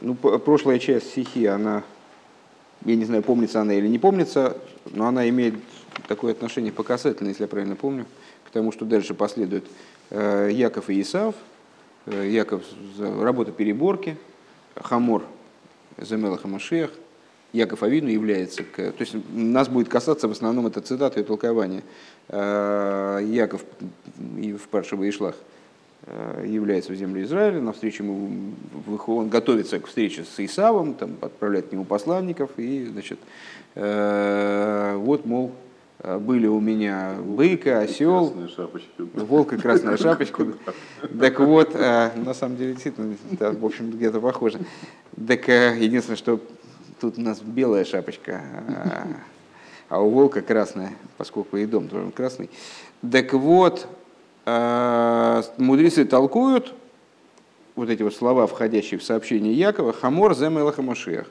Ну, прошлая часть стихи, она, я не знаю, помнится она или не помнится, но она имеет такое отношение показательное, если я правильно помню, к тому, что дальше последует Яков и Исав, Яков – работа переборки, Хамор – Земелах и Машиах, Яков Авину является, то есть нас будет касаться в основном это цитаты и толкования. Яков в Парше Ваишлах является в землю Израиля, навстречу ему, он готовится к встрече с Исавом, там, отправляет к нему посланников, и, значит, вот, мол, были у меня быка, осел, волк и красная шапочка. Так вот, на самом деле, действительно, в общем, где-то похоже. Так единственное, что тут у нас белая шапочка, а у волка красная, поскольку и дом тоже красный. Так вот, мудрецы толкуют вот эти вот слова, входящие в сообщение Якова, «Хамор зем элаха Машиах».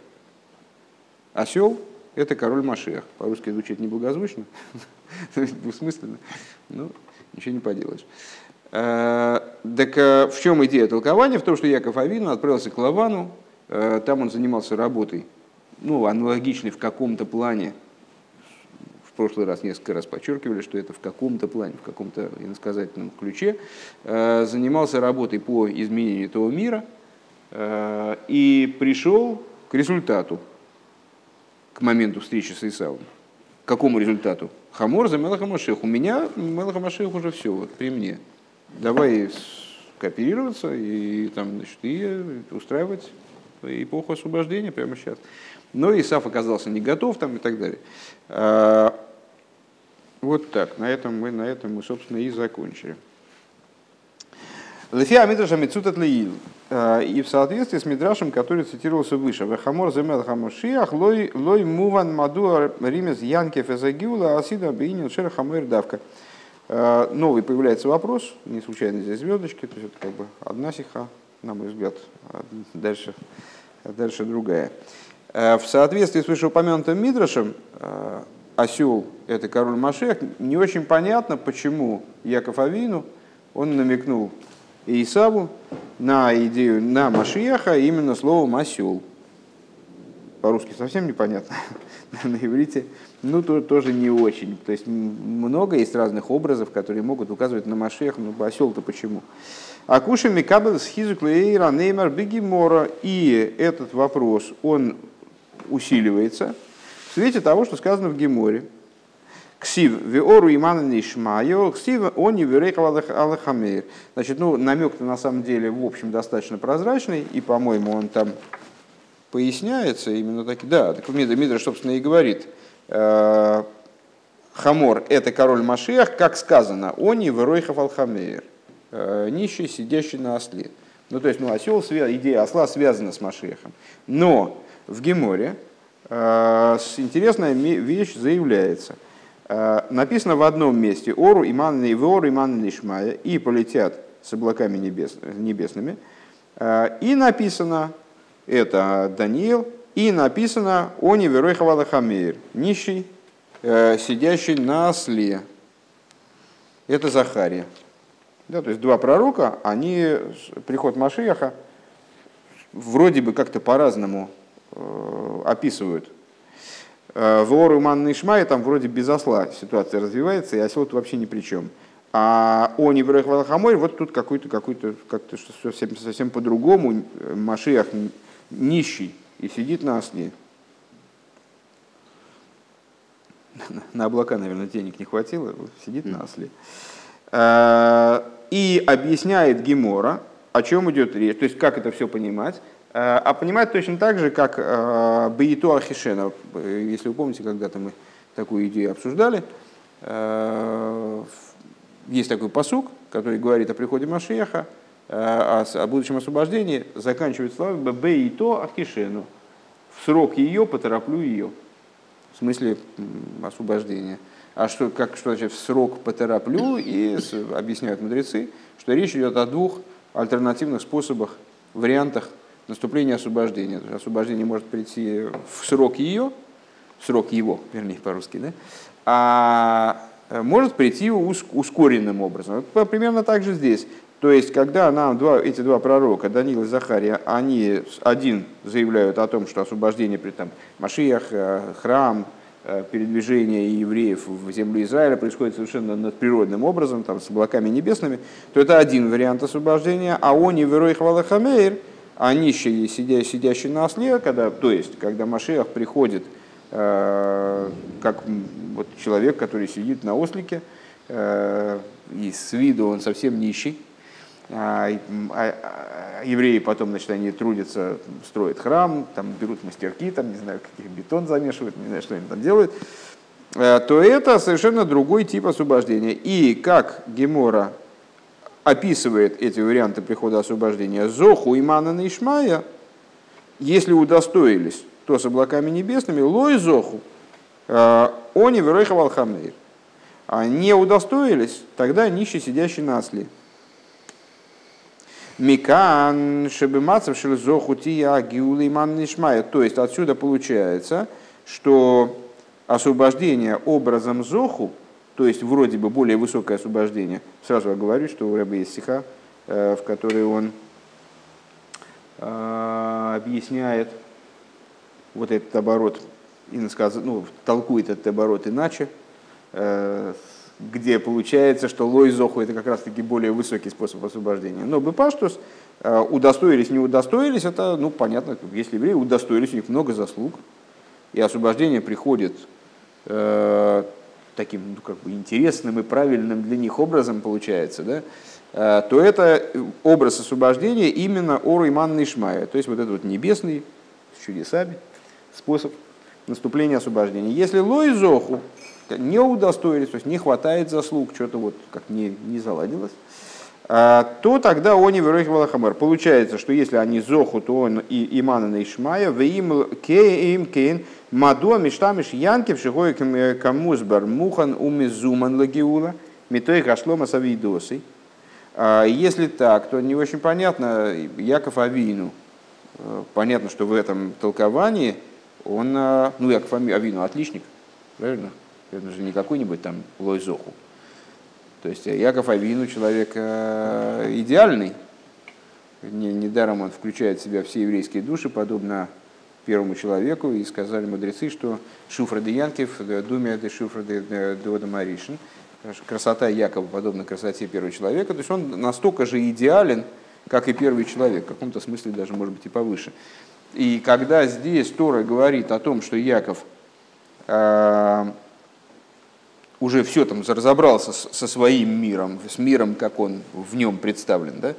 Осел – это король Машиах. По-русски звучит неблагозвучно, двусмысленно, но ничего не поделаешь. Так в чем идея толкования? В том, что Яков Авину отправился к Лавану, там он занимался работой, ну, аналогичной в каком-то плане. В прошлый раз несколько раз подчеркивали, что это в каком-то плане, в каком-то иносказательном ключе, занимался работой по изменению этого мира и пришел к результату, к моменту встречи с Исавом. К какому результату? Хамор за Мелаха Машиах. У меня Мелаха Машиах уже все, вот при мне. Давай кооперироваться и, там, значит, и устраивать эпоху освобождения прямо сейчас. Но Исав оказался не готов там, и так далее. Вот так, на этом мы, собственно, и закончили. Лефи Амидраш Амицут от Леил. И в соответствии с Мидрашем, который цитировался выше. Вехамор земел хамошиах, лой муван маду римес янкев эзагиула, асида бейнин шер хамуэр давка. Новый появляется вопрос, не случайно здесь звездочки, то есть это как бы одна сиха, на мой взгляд, дальше другая. В соответствии с вышеупомянутым Мидрашем, осел – это король Машиах, не очень понятно, почему Яков Авину, он намекнул Исаву на идею, на Машиаха именно словом «осел». По-русски совсем непонятно, на иврите, ну, тоже не очень. То есть много есть разных образов, которые могут указывать на Машиаха, но осел-то почему? «Акуши микабл схизуклеира неймар бегемора». И этот вопрос, он усиливается в свете того, что сказано в Геморе. Ксив веору иман нишмайо, ксив они верек алахамейр. Значит, ну, намек-то на самом деле, в общем, достаточно прозрачный, и, по-моему, он там поясняется именно таки. Да, так Мидраш, собственно, и говорит, Хамор – это король Машиах, как сказано, они верек алахамейр. Нищий, сидящий на осле. Ну, то есть, ну, осел, идея осла связана с Машиахом. Но в Геморе интересная вещь заявляется. Написано в одном месте «Ору иманны веору иманны ишмая» и полетят с облаками небесными. И написано, это Даниил, и написано «Они верой хавала хамеир», нищий, сидящий на осле. Это Захария. Да, то есть два пророка, они приход Машиаха вроде бы как-то по-разному описывают. В Ору Манны Ишмай там вроде без осла ситуация развивается, и осел вообще ни при чем. А Они Верех Валахамой, вот тут какой-то как-то совсем по-другому. Машиах нищий и сидит на осле. На облака, наверное, денег не хватило, сидит на осле. И объясняет Гемора, о чем идет речь, то есть как это все понимать. А понимать точно так же, как Беиту Ахишена. Если вы помните, когда-то мы такую идею обсуждали. Есть такой пасук, который говорит о приходе Машиаха, о будущем освобождении, заканчивает слова Беиту Ахишену. В срок ее потороплю ее. В смысле освобождения. А что, как, что значит в срок потороплю, и объясняют мудрецы, что речь идет о двух альтернативных способах, вариантах наступления освобождения. Освобождение может прийти в срок ее, в срок его, вернее, по-русски, да? А может прийти ускоренным образом. Вот примерно так же здесь. То есть, когда нам эти два пророка, Даниил и Захария, они один заявляют о том, что освобождение при Машиях, храм, передвижение евреев в землю Израиля происходит совершенно надприродным образом, там, с облаками небесными, то это один вариант освобождения. А они верой хвалахамейр, а нищие, сидящие на осле, когда Машиах приходит, как вот человек, который сидит на ослике, и с виду он совсем нищий. Евреи потом, они трудятся, строят храм, там берут мастерки, бетон замешивают, что они там делают, то это совершенно другой тип освобождения. И как Гемора описывает эти варианты прихода освобождения, «Зоху иманан ишмая», если удостоились, то с облаками небесными, «Лой зоху, они верой хавал хамнейр». Не удостоились, тогда нищий, сидящий на осле. Микан шебемацев шельзохутия гиулы иман нишмая. То есть отсюда получается, что освобождение образом зоху, то есть вроде бы более высокое освобождение. Сразу говорю, что у Ребе есть сиха, в которой он объясняет вот этот оборот, толкует этот оборот иначе, где получается, что лой зоху — это как раз-таки более высокий способ освобождения. Но бепаштус, удостоились, не удостоились, это, понятно, если евреи удостоились, у них много заслуг, и освобождение приходит таким, интересным и правильным для них образом, получается, да? То это образ освобождения именно Ору Иман Нишмая, то есть этот небесный, с чудесами, способ наступления освобождения. Если лой зоху, не удостоились, то есть не хватает заслуг, что-то не заладилось, то тогда они вероятно валахамер. Получается, что если они зоху, то он и имана на ишмая, веим кейм кейн мадо миштамиш янкев шигой камузбар мухан умизуман лагиула митой кашлома савидосы. Если так, то не очень понятно. Яков Авину, понятно, что в этом толковании он, Яков Авину отличник, правильно? Это же не какой-нибудь лой зоху. То есть Яков Авину человек идеальный. Недаром он включает в себя все еврейские души, подобно первому человеку. И сказали мудрецы, что шуфра де Янкев, думя де шуфра де Дода Маришин. Красота Якова подобна красоте первого человека. То есть он настолько же идеален, как и первый человек. В каком-то смысле даже, может быть, и повыше. И когда здесь Тора говорит о том, что Яков... уже все разобрался со своим миром, с миром, как он в нем представлен, да,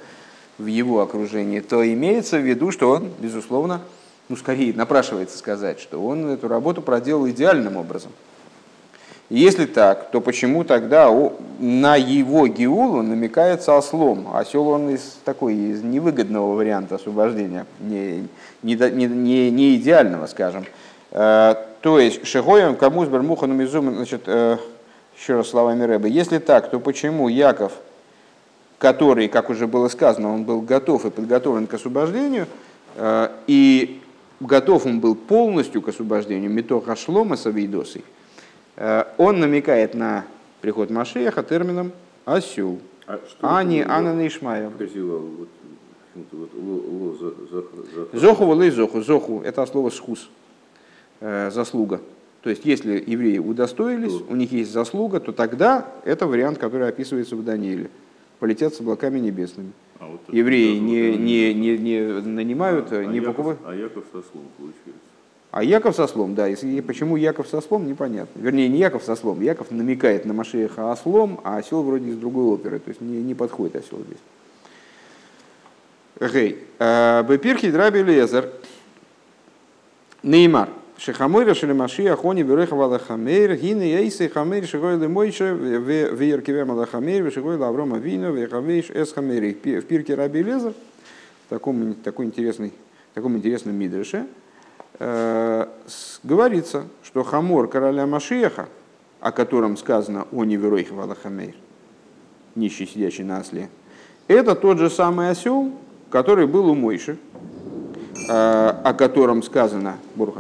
в его окружении, то имеется в виду, что он, безусловно, скорее напрашивается сказать, что он эту работу проделал идеальным образом. Если так, то почему тогда на его геулу намекается ослом? Осел он из невыгодного варианта освобождения, не идеального, скажем. То есть, шехоем камузбер мухан умизум, еще раз словами Ребе. Если так, то почему Яков, который, как уже было сказано, он был готов и подготовлен к освобождению, и готов он был полностью к освобождению, митоха шлома савидосой, он намекает на приход Машиаха термином осел, а не Анан и Ишмая. Зоху волы зоху. Зоху — это слово схус. Заслуга. То есть, если евреи удостоились, у них есть заслуга, то тогда это вариант, который описывается в Данииле. Полетят с облаками небесными. Евреи не нанимают, не покупают. А Яков со слом, получается. А Яков со слом, да. И почему Яков со слом, непонятно. Вернее, не Яков со слом. Яков намекает на Машиаха ослом, а осел вроде из другой оперы. То есть, не подходит осел здесь. Гей. Бепирхи драби лезер. Неймар. Шехамойра шелемашиах они береха валахамейр, гине яйсы хамейр шигой лемойше вееркивем алахамейр, шигой лаврома вино вехавейш эсхамейр. В пирке Раби Лезер, в таком интересном мидреше, говорится, что хамор короля Машиаха, о котором сказано они береха валахамейр, нищий, сидящий на осле, это тот же самый осел, который был у Мойши, о котором сказано, Борух,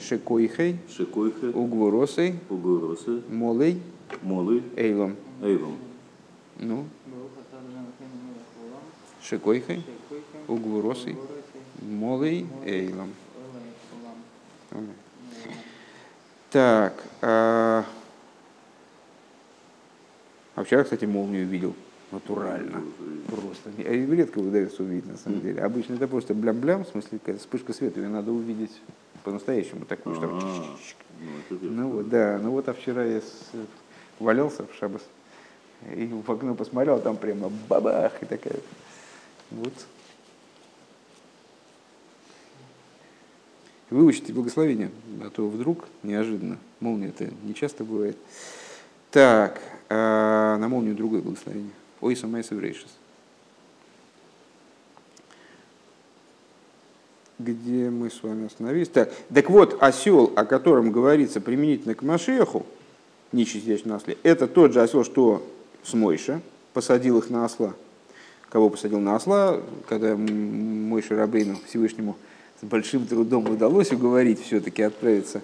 Шекойхей, Угворосей, Молей, Эйлом. Ну, Шекойхей, Угворосей, Молей, Эйлом. Так, а вчера, кстати, молнию видел натурально. Просто. Редко удается увидеть, на самом деле. Обычно это просто блям-блям, в смысле, вспышка света, ее надо увидеть по-настоящему такую, что там ну вот, да. Ну вот, а вчера я валялся в шабас и в окно посмотрел, там прямо бабах и такая. Вот. Выучите благословение, а то вдруг неожиданно. Молния-то не часто бывает. Так, на молнию другое благословение. Ой, самая соврейшес. Где мы с вами остановились? Так вот, осел, о котором говорится применительно к Машеху, нечистячный осле, это тот же осел, что с Мойша, посадил их на осла. Кого посадил на осла, когда Мойша Рабейну Всевышнему с большим трудом удалось уговорить все-таки отправиться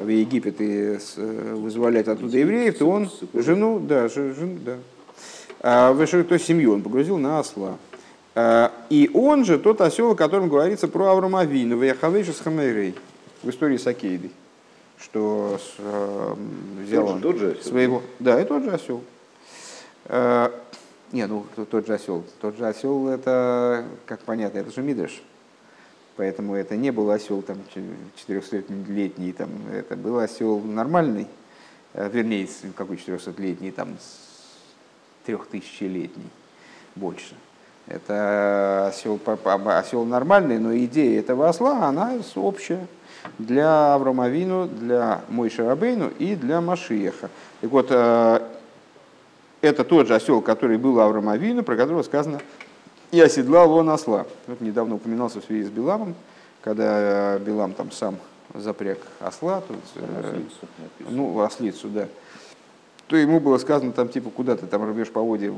в Египет и вызволять оттуда евреев, то он жену, да, вышел, то есть семью он погрузил на осла. И он же тот осел, о котором говорится про Авраама Авину, в истории с Акейдой, что взял он своего... Да, и тот же осел. Не, ну, тот же осел. Тот же осел, это, как понятно, это же мидраш. Поэтому это не был осел 400-летний, там, это был осел нормальный, вернее, какой 400-летний, там 3000-летний, больше. Это осел нормальный, но идея этого осла, она общая для Авраама Авину, для Мойше Рабейну и для Машиеха. Так вот, это тот же осел, который был Авраама Авину, про которого сказано: и оседлал он осла. Вот недавно упоминался в связи с Биламом, когда Билам там сам запряг осла, тут, ну, ослицу, да. То ему было сказано, там, типа, куда ты там рвешь поводья,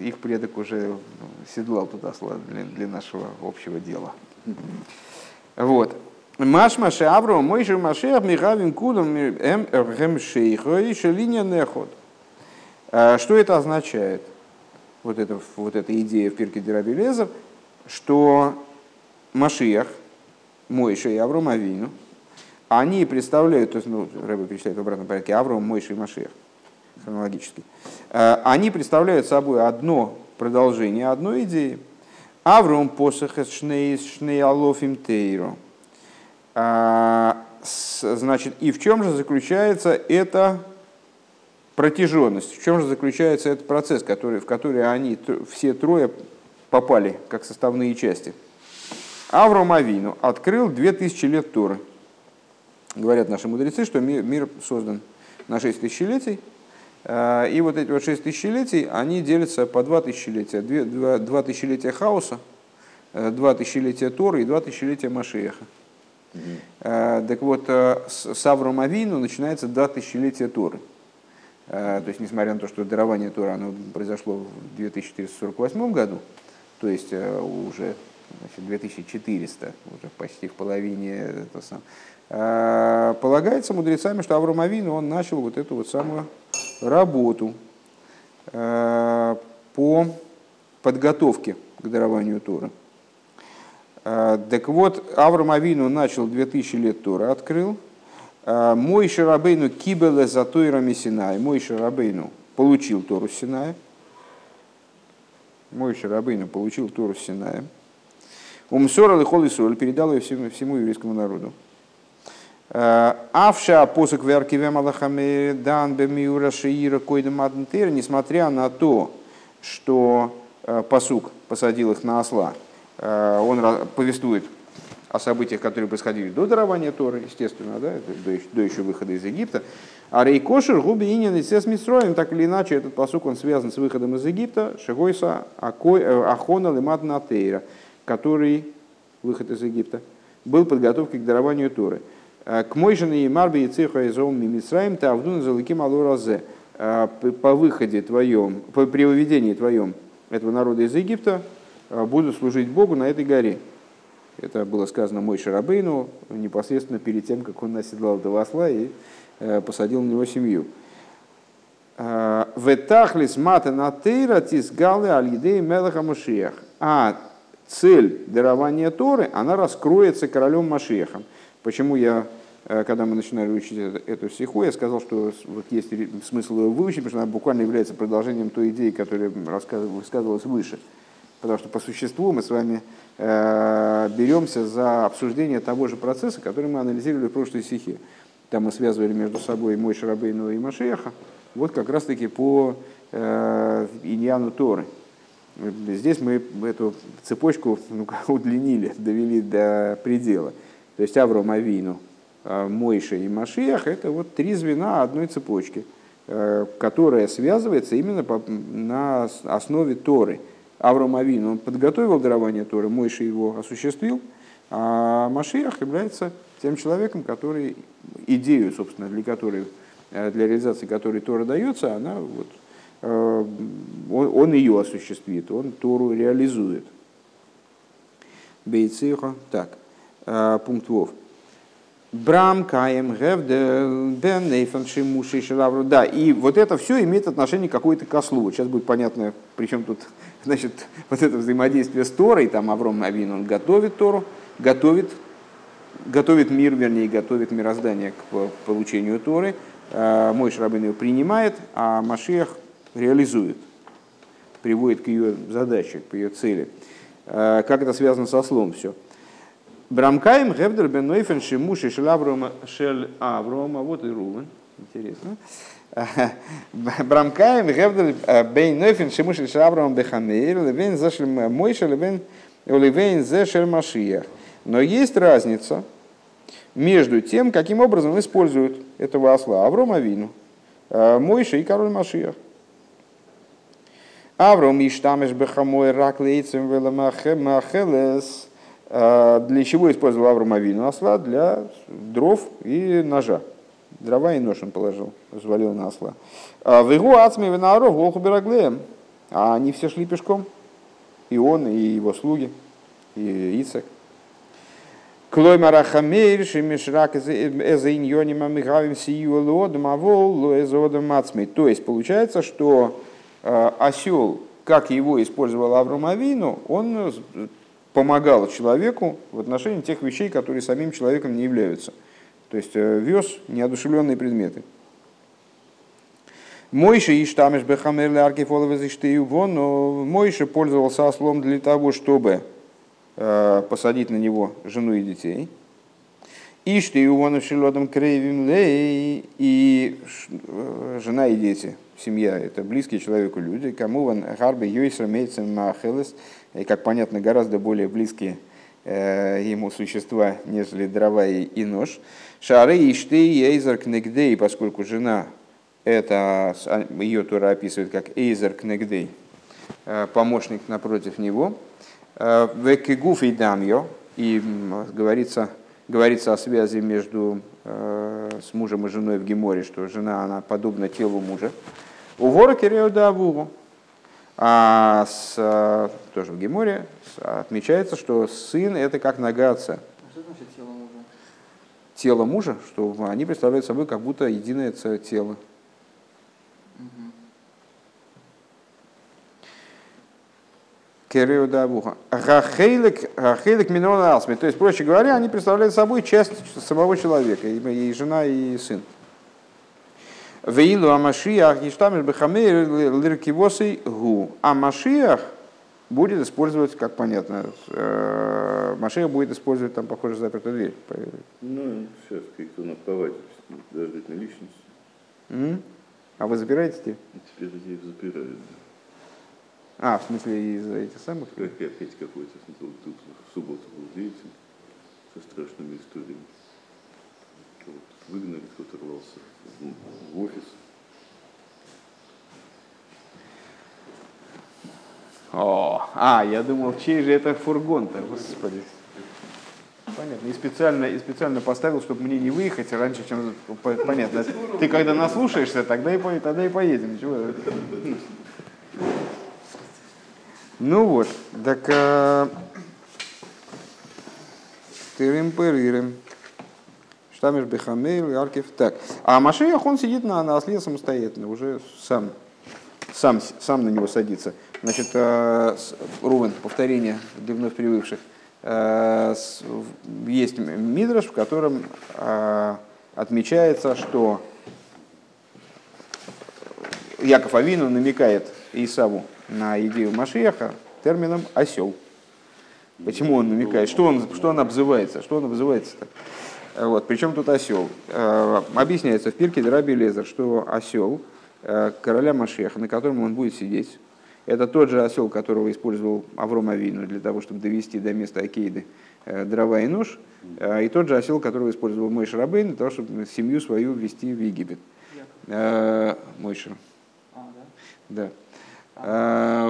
их предок уже седлал тут осла для нашего общего дела. Вот. Машмаше Авраам, мой же Машех, Михавин Кудом, Ремшейхо, еще линия Неход. Что это означает? Вот эта идея в Пирке Дираби Лезер, что Машиах, Мойша и Авраам Авину, они представляют, то есть, ну, Рэбе перечисляет в обратном порядке, Авраам, Мойша и Машиах, хронологически, они представляют собой одно продолжение одной идеи. Авраам посох эс шней алофим тейро. Значит, и в чем же заключается это... протяженность. В чем же заключается этот процесс, в который они все трое попали, как составные части? Авраам Авину открыл 2000 лет Торы. Говорят наши мудрецы, что мир создан на 6 тысячелетий. И вот эти вот 6 тысячелетий, они делятся по 2 тысячелетия. 2 тысячелетия хаоса, 2 тысячелетия Торы и 2 тысячелетия Машиеха. Так вот, с Авраам Авину начинается 2 тысячелетия Торы. То есть, несмотря на то, что дарование Торы оно произошло в 2448 году, то есть уже, значит, 2400, уже почти в половине, это сам, полагается мудрецами, что Авраам Авину он начал вот эту вот самую работу по подготовке к дарованию Торы. Так вот, Авраам Авину начал 2000 лет Торы, открыл. Мойше Рабейну кибеле за Тойрами Синай. Мойше Рабейну получил Тору Синая. Мойше Рабейну получил Тору Синая. Умсорал и Холисоль передал ее всему еврейскому народу. Авша посок веркивем Аллахаме дан бемиура шеира койдем аднтер. Несмотря на то, что посук посадил их на осла, он повествует о событиях, которые происходили до дарования Торы, естественно, да, до еще выхода из Египта. А Рейкошер, Губиинин и Сесмитстроин, так или иначе, этот пасук он связан с выходом из Египта, Шегойса, Ахона, Лемадна Тейра, который, выход из Египта, был подготовкой к дарованию Торы. К Мойшине и Марбе и Цеха изом Мимисраим, Тавдун Залыким Алуразе, по выходе твоем, по приведении твоем этого народа из Египта, будут служить Богу на этой горе. Это было сказано Мойше Рабейну непосредственно перед тем, как он оседлал этого осла и посадил на него семью. А цель дарования Торы, она раскроется королем Машиахом. Почему я, когда мы начинали учить эту сиху, я сказал, что вот есть смысл ее выучить, потому что она буквально является продолжением той идеи, которая высказывалась выше. Потому что по существу мы с вами беремся за обсуждение того же процесса, который мы анализировали в прошлой сихе. Там мы связывали между собой Мойше Рабейну и Машиаха, вот как раз-таки по иньяну Торы. Здесь мы эту цепочку удлинили, довели до предела. То есть Авраам Авину, Мойша и Машиах – это вот три звена одной цепочки, которая связывается именно на основе Торы. Авраам Авину, он подготовил дарование Торы, Мойша его осуществил, а Машиах является тем человеком, который идею, собственно, для реализации которой Тора дается, она вот, он ее осуществит, он Тору реализует. Бейцеха, так, пункт Вов. Брам, Каем, Гевдел, Бен, Нейфан, Шимуши, Шилавру. Да, и вот это все имеет отношение какое-то к ослу. Сейчас будет понятно, при чем тут, значит, вот это взаимодействие с Торой. Там Авраам Авин, он готовит Тору, готовит мир, вернее, готовит мироздание к получению Торы. Мойше Рабейну ее принимает, а Машиах реализует, приводит к ее задаче, к ее цели. Как это связано со ослом все? Брамкаем, Гевдер, Бен Нойфен, Шимуши, Шель Аврома, вот и Рувен, интересно. Брамкаем, Гевдер, Бен Нойфен, Шимуши, Шель Аврома, Бехамеир, Левен, Зашель Мойша, Левен, Зашель Машиах. Но есть разница между тем, каким образом используют этого осла Авраам Авину, Мойша и король Машиах. Авраам Иштамеш Бехамой Раклейцем Веламахелес. Для чего использовал Авраам Авину осла? Для дров и ножа. Дрова и нож он положил, взвалил на осла. В его ацме винаров голху бераглеем. А они все шли пешком. И он, и его слуги, и Ицек. То есть получается, что осел, как его использовал Авраам Авину, он помогал человеку в отношении тех вещей, которые самим человеком не являются. То есть вез неодушевленные предметы. Мойша пользовался ослом для того, чтобы посадить на него жену и детей. И жена и дети, семья, это близкие человеку люди. И, как понятно, гораздо более близкие ему существа, нежели дрова и нож. Поскольку жена, это, ее Тора описывает как эйзер кнегдей, помощник напротив него. И говорится о связи между с мужем и женой в Геморе, что жена она подобна телу мужа. У Воракереодаву, а тоже в Геморе отмечается, что сын это как нога отца. А что значит тело мужа? Тело мужа, что они представляют собой как будто единое тело. Рахейлик минона асми. То есть, проще говоря, они представляют собой часть самого человека, и жена, и сын. Веилу амашиах иштамеш бехамей лиркивосей гу. А Машиах будет использовать, как понятно, Машиах будет использовать, там, похоже, запертую дверь. Ну, сейчас как-то наплывать, дождать на личность. А вы запираете теперь? Теперь людей запирают, да. А, в смысле, из этих самых? Опять какой-то, смотрел, в субботу был деятель со страшными историями. Вот, выгнали, кто-то рвался в офис. Я думал, чей же это фургон-то, господи. Понятно, и специально поставил, чтобы мне не выехать раньше, чем... Понятно, ты когда наслушаешься, тогда и поедем, ничего. Ну вот, так Тырым-пырырым. Штамеш Бехамеев, Аркев. Так. А Машиах, он сидит на осле самостоятельно, уже сам на него садится. Значит, Рувен, повторение для вновь привыкших. Есть мидраш, в котором отмечается, что Яков Авину намекает Исаву на идею Машиаха термином «осел». Почему он намекает? Что он обзывается-то? Вот. Причем тут осел? Объясняется в Пирке Раби Лезер, что осел короля Машиаха, на котором он будет сидеть, это тот же осел, которого использовал Авром Авину для того, чтобы довести до места Акейды дрова и нож, и тот же осел, которого использовал Мойш Рабейн для того, чтобы семью свою ввести в Египет. Мойш. Да.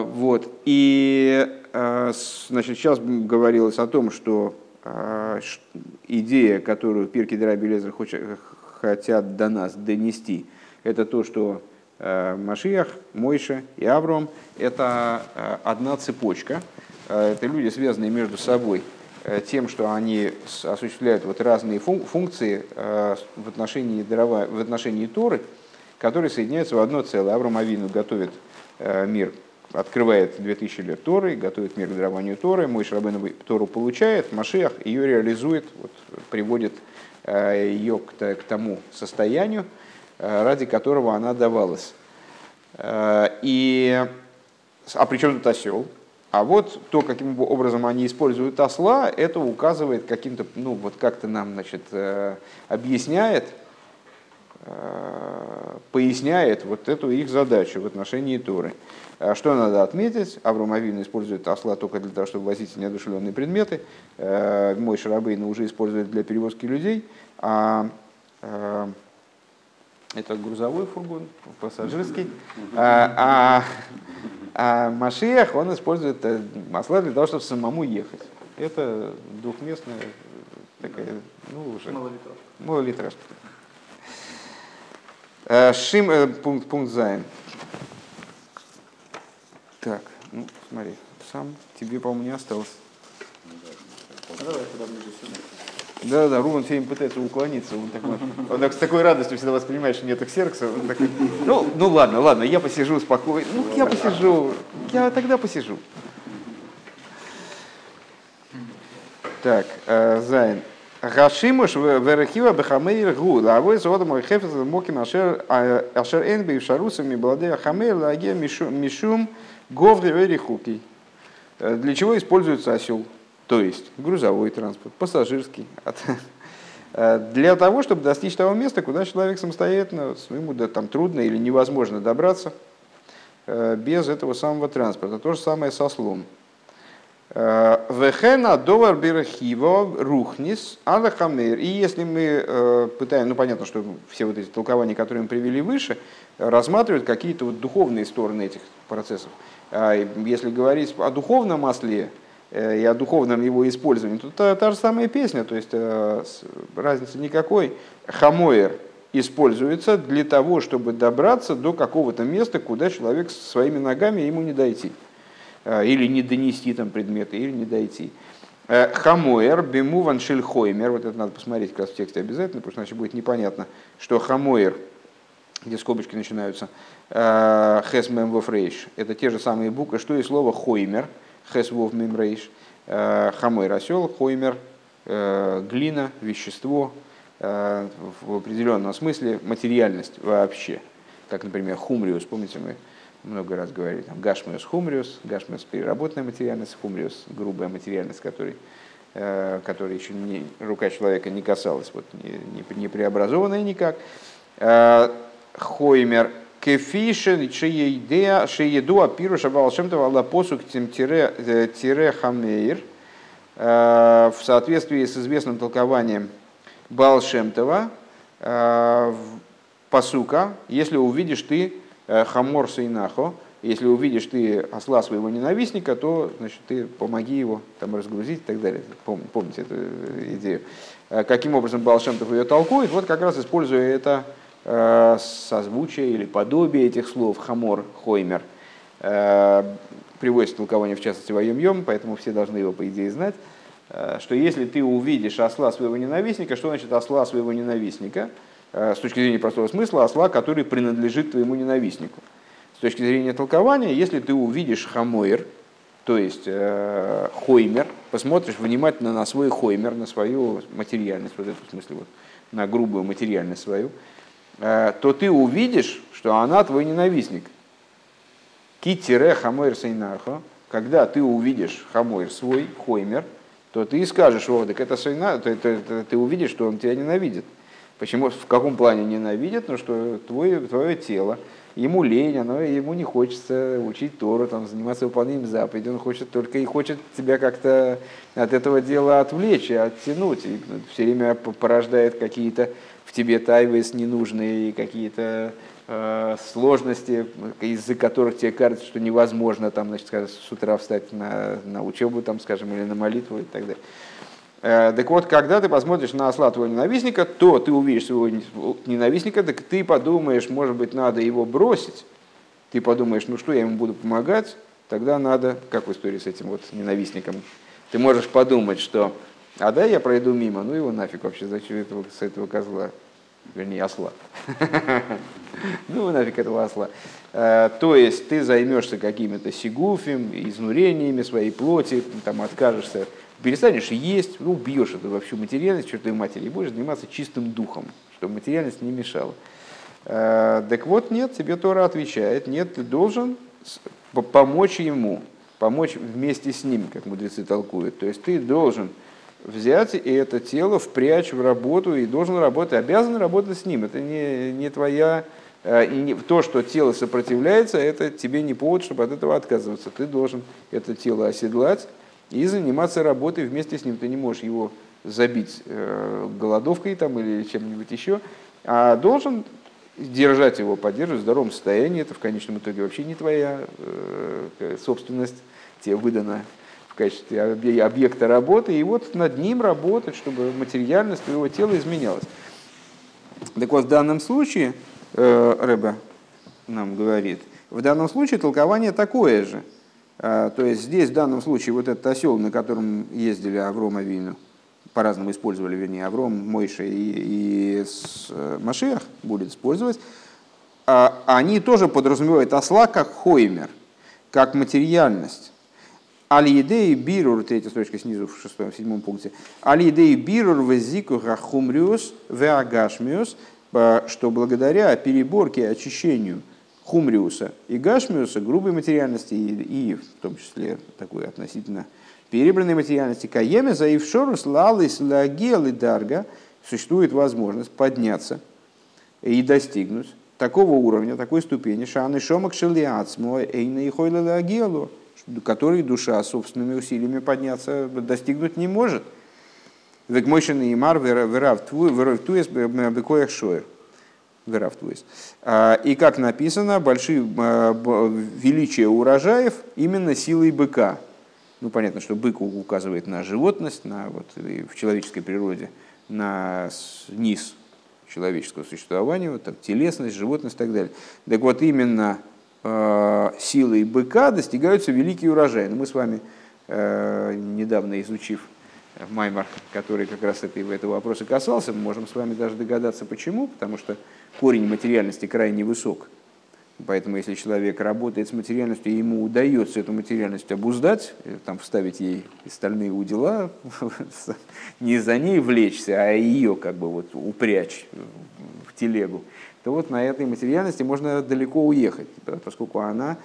Вот. И значит, сейчас говорилось о том, что идея, которую Пиркей Раби Лезер хотят до нас донести, это то, что Машиах, Мойша и Авром – это одна цепочка. Это люди, связанные между собой тем, что они осуществляют вот разные функции в отношении Торы, которые соединяются в одно целое. Авром Авину готовит мир, открывает 2000 лет Торы, готовит мир к дарованию Торы. Мойш Рабейну Тору получает, Машиах ее реализует, вот, приводит ее к тому состоянию, ради которого она давалась. А при чем тут осел? А вот то, каким образом они используют осла, это указывает каким-то, ну вот как-то нам, значит, поясняет вот эту их задачу в отношении Торы. Что надо отметить? Авром Авину использует осла только для того, чтобы возить неодушевленные предметы. Мойш Рабейн уже использует для перевозки людей. Это грузовой фургон, пассажирский. А Машиах, он использует осла для того, чтобы самому ехать. Это двухместная такая, уже... Малолитражка. Пункт Зайн. Так, смотри, сам тебе, по-моему, не осталось. Да, Руван все время пытается уклониться. Он так с такой радостью всегда воспринимает, что нет эксеркса. Ладно, я посижу спокойно. Я тогда посижу. Так, Зайн. Гашимуш верхива бехамеир гуд. А вы с водом хефец моким ашер энби шарусами бладея хамеир лаге мишум говри верихуки. Для чего используется осел? То есть грузовой транспорт, пассажирский. Для того, чтобы достичь того места, куда человек самостоятельно, ему там трудно или невозможно добраться без этого самого транспорта. То же самое со ослом. И если мы пытаем, понятно, что все вот эти толкования, которые мы привели выше, рассматривают какие-то вот духовные стороны этих процессов. Если говорить о духовном осле и о духовном его использовании, то та же самая песня, то есть разницы никакой. Хамоэр используется для того, чтобы добраться до какого-то места, куда человек своими ногами ему не дойти. Или не донести там предметы, или не дойти. Хамоэр, бемуван шельхоймер, вот это надо посмотреть как раз в тексте обязательно, потому что иначе будет непонятно, что хамоэр, где скобочки начинаются, хэс мемвов рейш, это те же самые буквы, что и слово хоймер, хэс вов мем рейш, хамоэр осел, хоймер, глина, вещество, в определенном смысле материальность вообще, как, например, хумриус, помните, мы много раз говорили, там, гашмиус хумриус, гашмиус переработанная материальность, хумриус грубая материальность, которой еще рука человека не касалась, вот, не преобразованная никак. Хоймер кефишен чиедеа шиеду апиру шабал шемтов аллапосук тире хамейр, в соответствии с известным толкованием Баал Шемтова пасука, если увидишь ты хамор сейнахо, если увидишь ты осла своего ненавистника, то, значит, ты помоги его там разгрузить и так далее. Помните эту идею. Каким образом Баал Шемтов ее толкует? Вот как раз используя это созвучие или подобие этих слов хамор, хоймер. Приводится толкование в частности в Айом Йом, поэтому все должны его по идее знать. что если ты увидишь осла своего ненавистника, что значит осла своего ненавистника? С точки зрения простого смысла, осла, который принадлежит твоему ненавистнику. С точки зрения толкования, если ты увидишь хамойр, то есть хоймер, посмотришь внимательно на свой хоймер, на свою материальность, вот это, в смысле, вот, на грубую материальность свою, то ты увидишь, что она твой ненавистник. Китире хамойр сейнархо, когда ты увидишь хамойр свой, хоймер, то ты и скажешь, о, так это сейнархо, ты увидишь, что он тебя ненавидит. Почему, в каком плане ненавидит? Ну, что твое тело, ему лень, ему не хочется учить Тору, там, заниматься выполнением заповедей, он хочет только и хочет тебя как-то от этого дела отвлечь и оттянуть, и все время порождает какие-то в тебе тайвес ненужные, какие-то сложности, из-за которых тебе кажется, что невозможно там, значит, с утра встать на учебу, там, скажем, или на молитву и так далее. Так вот, когда ты посмотришь на осла твоего ненавистника, то ты увидишь своего ненавистника, так ты подумаешь, может быть, надо его бросить. Ты подумаешь, ну что, я ему буду помогать, тогда надо, как в истории с этим вот ненавистником, ты можешь подумать, что, а да, я пройду мимо, ну его нафиг вообще, зачем с этого козла, вернее, осла. Ну нафиг этого осла. То есть ты займешься какими-то сигуфем, изнурениями своей плоти, там откажешься. Перестанешь есть, ну, убьешь эту вообще материальность, чертовой матери, и будешь заниматься чистым духом, чтобы материальность не мешала. Так вот, нет, тебе Тора отвечает, нет, ты должен помочь ему, помочь вместе с ним, как мудрецы толкуют. То есть ты должен взять и это тело впрячь в работу, и должен работать, обязан работать с ним. Это не твоя... То, что тело сопротивляется, это тебе не повод, чтобы от этого отказываться. Ты должен это тело оседлать и заниматься работой вместе с ним. Ты не можешь его забить голодовкой там, или чем-нибудь еще, а должен держать его, поддерживать в здоровом состоянии. Это в конечном итоге вообще не твоя собственность, тебе выдана в качестве объекта работы. И вот над ним работать, чтобы материальность твоего тела изменялась. Так вот, в данном случае, Ребе нам говорит, в данном случае толкование такое же. То есть здесь в данном случае вот этот осел, на котором ездили Авром Авину, по-разному использовали, вернее, Авром, Мойше и Машиах будет использовать, они тоже подразумевают осла как хоймер, как материальность. Аль-Идей Бирур, третья строчка снизу в шестом, седьмом пункте. Аль-Идей Бирур везику хахумриус веагашмиус, что благодаря переборке и очищению хумриуса и гашмиуса, грубой материальности и в том числе такой относительно перебранной материальности, каеме заившорус лалис лагел и дарга, существует возможность подняться и достигнуть такого уровня, такой ступени, шаны шомак шелиацмо эйна и хойла лагелу, который душа собственными усилиями подняться, достигнуть не может. Вегмойшины и мар веравтуес бекоях шоер. И как написано, большие величие урожаев именно силой быка. Ну, понятно, что бык указывает на животность, на, вот, в человеческой природе, на низ человеческого существования, вот, так, телесность, животность и так далее. Так вот, именно силой быка достигаются великие урожаи. Но мы с вами, недавно изучив маймар, который как раз этого вопроса касался, мы можем с вами даже догадаться, почему. Потому что корень материальности крайне высок. Поэтому если человек работает с материальностью, и ему удается эту материальность обуздать, там, вставить ей стальные удила, не за ней влечься, а ее как бы вот упрячь в телегу, то вот на этой материальности можно далеко уехать, поскольку она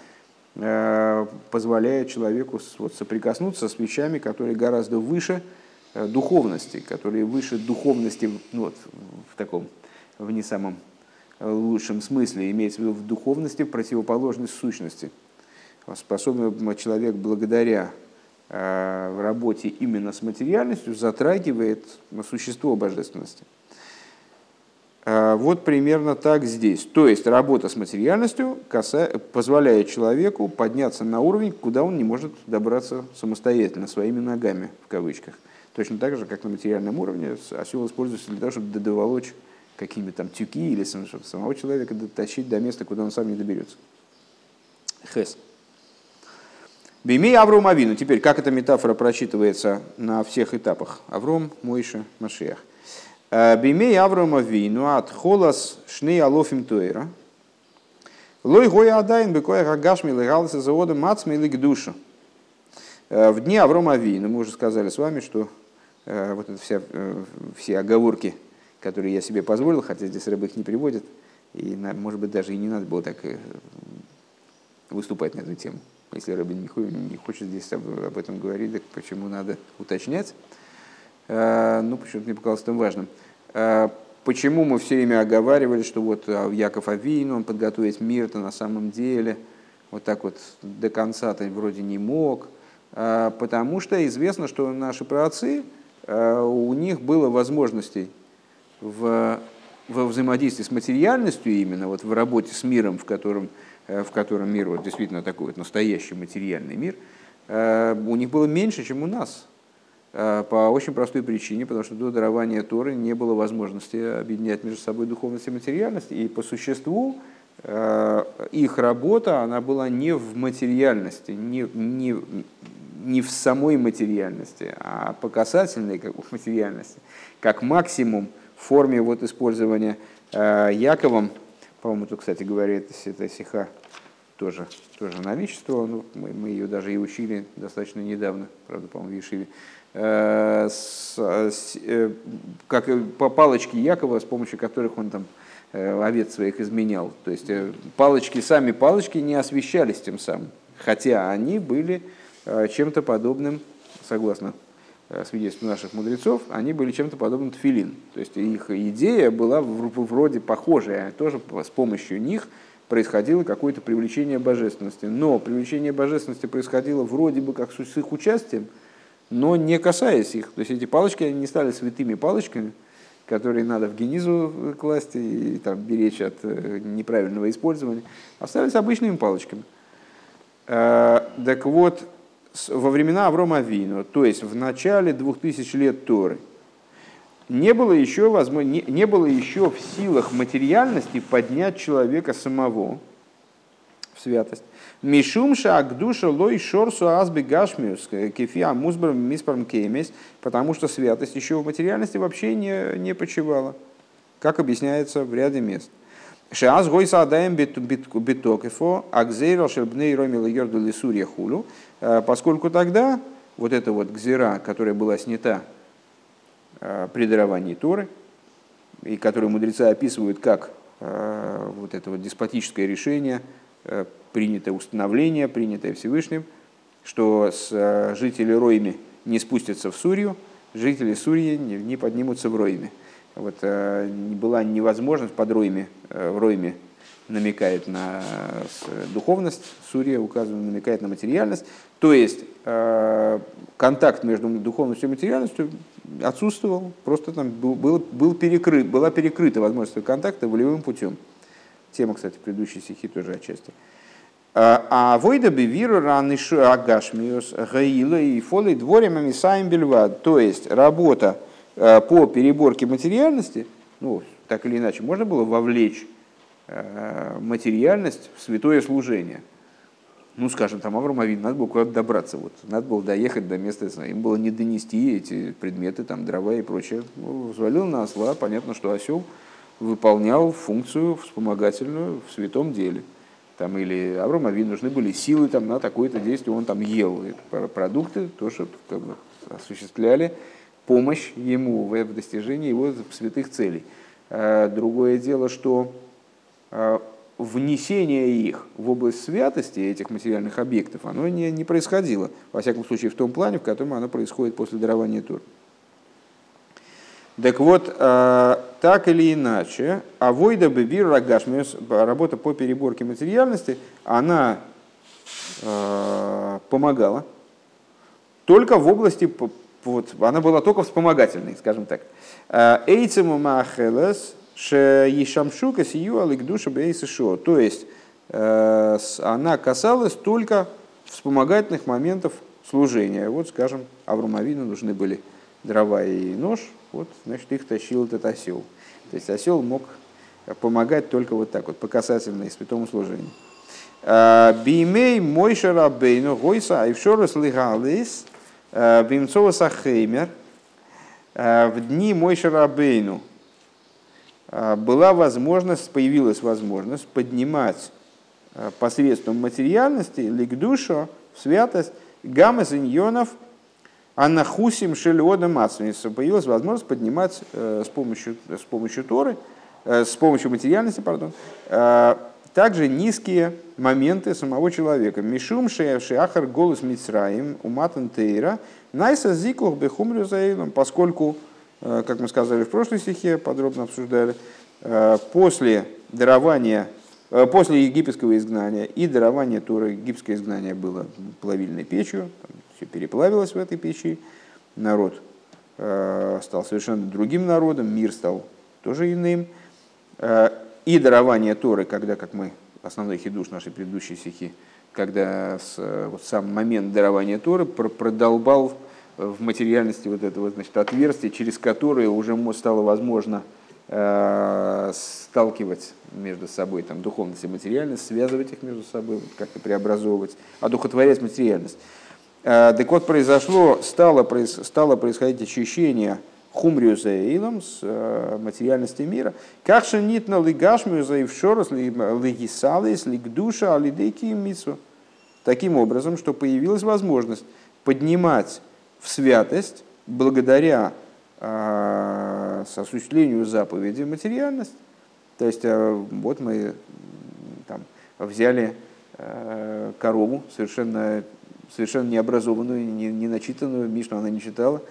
позволяет человеку вот соприкоснуться с вещами, которые гораздо выше духовности, которые выше духовности, ну, вот, в таком, в не самом лучшем смысле, имеется в виду в духовности, противоположной сущности. Способен человек благодаря работе именно с материальностью затрагивает существо божественности. Вот примерно так здесь. То есть работа с материальностью позволяет человеку подняться на уровень, куда он не может добраться самостоятельно, своими ногами, в кавычках. Точно так же, как на материальном уровне осел используется для того, чтобы доволочь какими-то там тюки или чтобы самого человека дотащить до места, куда он сам не доберется. Хес. Бимей Авром Авину. Теперь, как эта метафора прочитывается на всех этапах? Авром, Мойша, Машиах. Бимей Авром Авину от холос шней алофим туэра. Лой гоя адайн бекоя хагашми легалса завода мацми лигдуша. В дни Аврома Авину, мы уже сказали с вами, что вот это все оговорки, которые я себе позволил, хотя здесь рыбы их не приводят, и, может быть, даже и не надо было так выступать на эту тему. Если рыба не хочет здесь об этом говорить, так почему надо уточнять? Ну, почему-то мне показалось там важным. Почему мы все время оговаривали, что вот Яков Авин, он подготовить мир-то на самом деле, вот так вот до конца-то вроде не мог, потому что известно, что наши праотцы, у них было возможностей во взаимодействии с материальностью, именно вот в работе с миром, в котором мир вот действительно такой вот настоящий материальный мир, у них было меньше, чем у нас. По очень простой причине, потому что до дарования Торы не было возможности объединять между собой духовность и материальность. И по существу их работа, она была не в материальности, не в самой материальности, а по касательной как бы материальности, как максимум в форме вот использования Яковом. По-моему, тут, кстати говоря, эта сиха тоже наличествовала. Ну, мы ее даже и учили достаточно недавно, правда, по-моему, в Ешиве. Как по палочке Якова, с помощью которых он там овец своих изменял. То есть сами палочки не освещались тем самым, хотя они были чем-то подобным, согласно свидетельству наших мудрецов, они были чем-то подобным тфилин. То есть их идея была вроде похожая, тоже с помощью них происходило какое-то привлечение божественности. Но привлечение божественности происходило вроде бы как с их участием, но не касаясь их. То есть эти палочки они не стали святыми палочками, которые надо в генизу класть и там, беречь от неправильного использования, остались обычными палочками. Так вот, во времена Аврома Авину, то есть в начале 2000 лет Торы, не было еще в силах материальности поднять человека самого в святость. Мишумша агдуша лой шорсу азби гашмиус кефиа музбрам миспарм кеймес, потому что святость еще в материальности вообще не почивала, как объясняется в ряде мест. Шеаз гой саадаем битокефо акзейрал шельбней ромил йорду лисурья хулю, поскольку тогда вот эта вот гзира, которая была снята при даровании Торы, и которую мудрецы описывают как вот это вот деспотическое решение, принятое установление, принятое Всевышним, что жители Ройми не спустятся в Сурью, жители Сурьи не поднимутся в Ройми. Вот была невозможность под Ройми, Ройми намекает на духовность, Сурья указывает, намекает на материальность. То есть контакт между духовностью и материальностью отсутствовал, просто там была перекрыта возможность контакта волевым путем. Тема, кстати, предыдущей сихи тоже отчасти. А войда бивиру ранышу агашмиус гаила и фолы дворимами саим бельвад. То есть работа по переборке материальности, ну, так или иначе, можно было вовлечь материальность в святое служение. Ну, скажем, там Авром Авин, надо было куда-то добраться, вот, надо было доехать до места, им было не донести эти предметы, там, дрова и прочее. Ну, взвалил на осла, понятно, что осел выполнял функцию вспомогательную в святом деле. Там, или Авром Авин нужны были силы там, на такое-то действие, он там ел. Это продукты тоже как бы, осуществляли помощь ему в достижении его святых целей. Другое дело, что внесение их в область святости, этих материальных объектов, оно не происходило, во всяком случае, в том плане, в котором оно происходит после дарования Торы. Так вот, так или иначе, авойда бебир рагашмиус, работа по переборке материальности, она помогала только в области, вот, она была только вспомогательной, скажем так. Эйцему махелес шеишамшука сию аликдуша бейсешо. То есть, она касалась только вспомогательных моментов служения. Вот, скажем, Аврому Авину нужны были дрова и нож, вот, значит, их тащил этот осел. То есть осел мог помогать только вот так вот, по касательной святому служению. Бимей Мойше Рабейну Гойса Айвшорос Легалис Бимцова Сахеймер. В дни Мойше Рабейну была возможность, появилась возможность поднимать посредством материальности ликдушу в святость гамма зиньонов анахусим шельода мацмиса. Появилась возможность поднимать с помощью Торы, с помощью материальности, также низкие моменты самого человека. Мишум шеахар голос Мицраим уматан тейра найса зикух бехумрю заилом, поскольку, как мы сказали в прошлой стихе, подробно обсуждали, после дарования, после египетского изгнания и дарования Торы, египетское изгнание было плавильной печью, все переплавилось в этой печи, народ стал совершенно другим народом, мир стал тоже иным. И дарование Торы, когда, как мы, основной хидуш нашей предыдущей стихи, когда сам момент дарования Торы продолбал в материальности вот это вот, значит, отверстие, через которое уже стало возможно сталкивать между собой там, духовность и материальность, связывать их между собой, вот, как-то преобразовывать, одухотворять материальность. Так вот, стало происходить очищение хумрию заилом с материальности мира. Как же нет на лигашмию заившорос лигисалис лигдуша алидейки мицу. Таким образом, что появилась возможность поднимать в святость благодаря осуществлению заповеди материальность. То есть вот мы там взяли корову, совершенно необразованную, не начитанную, Мишну она не читала,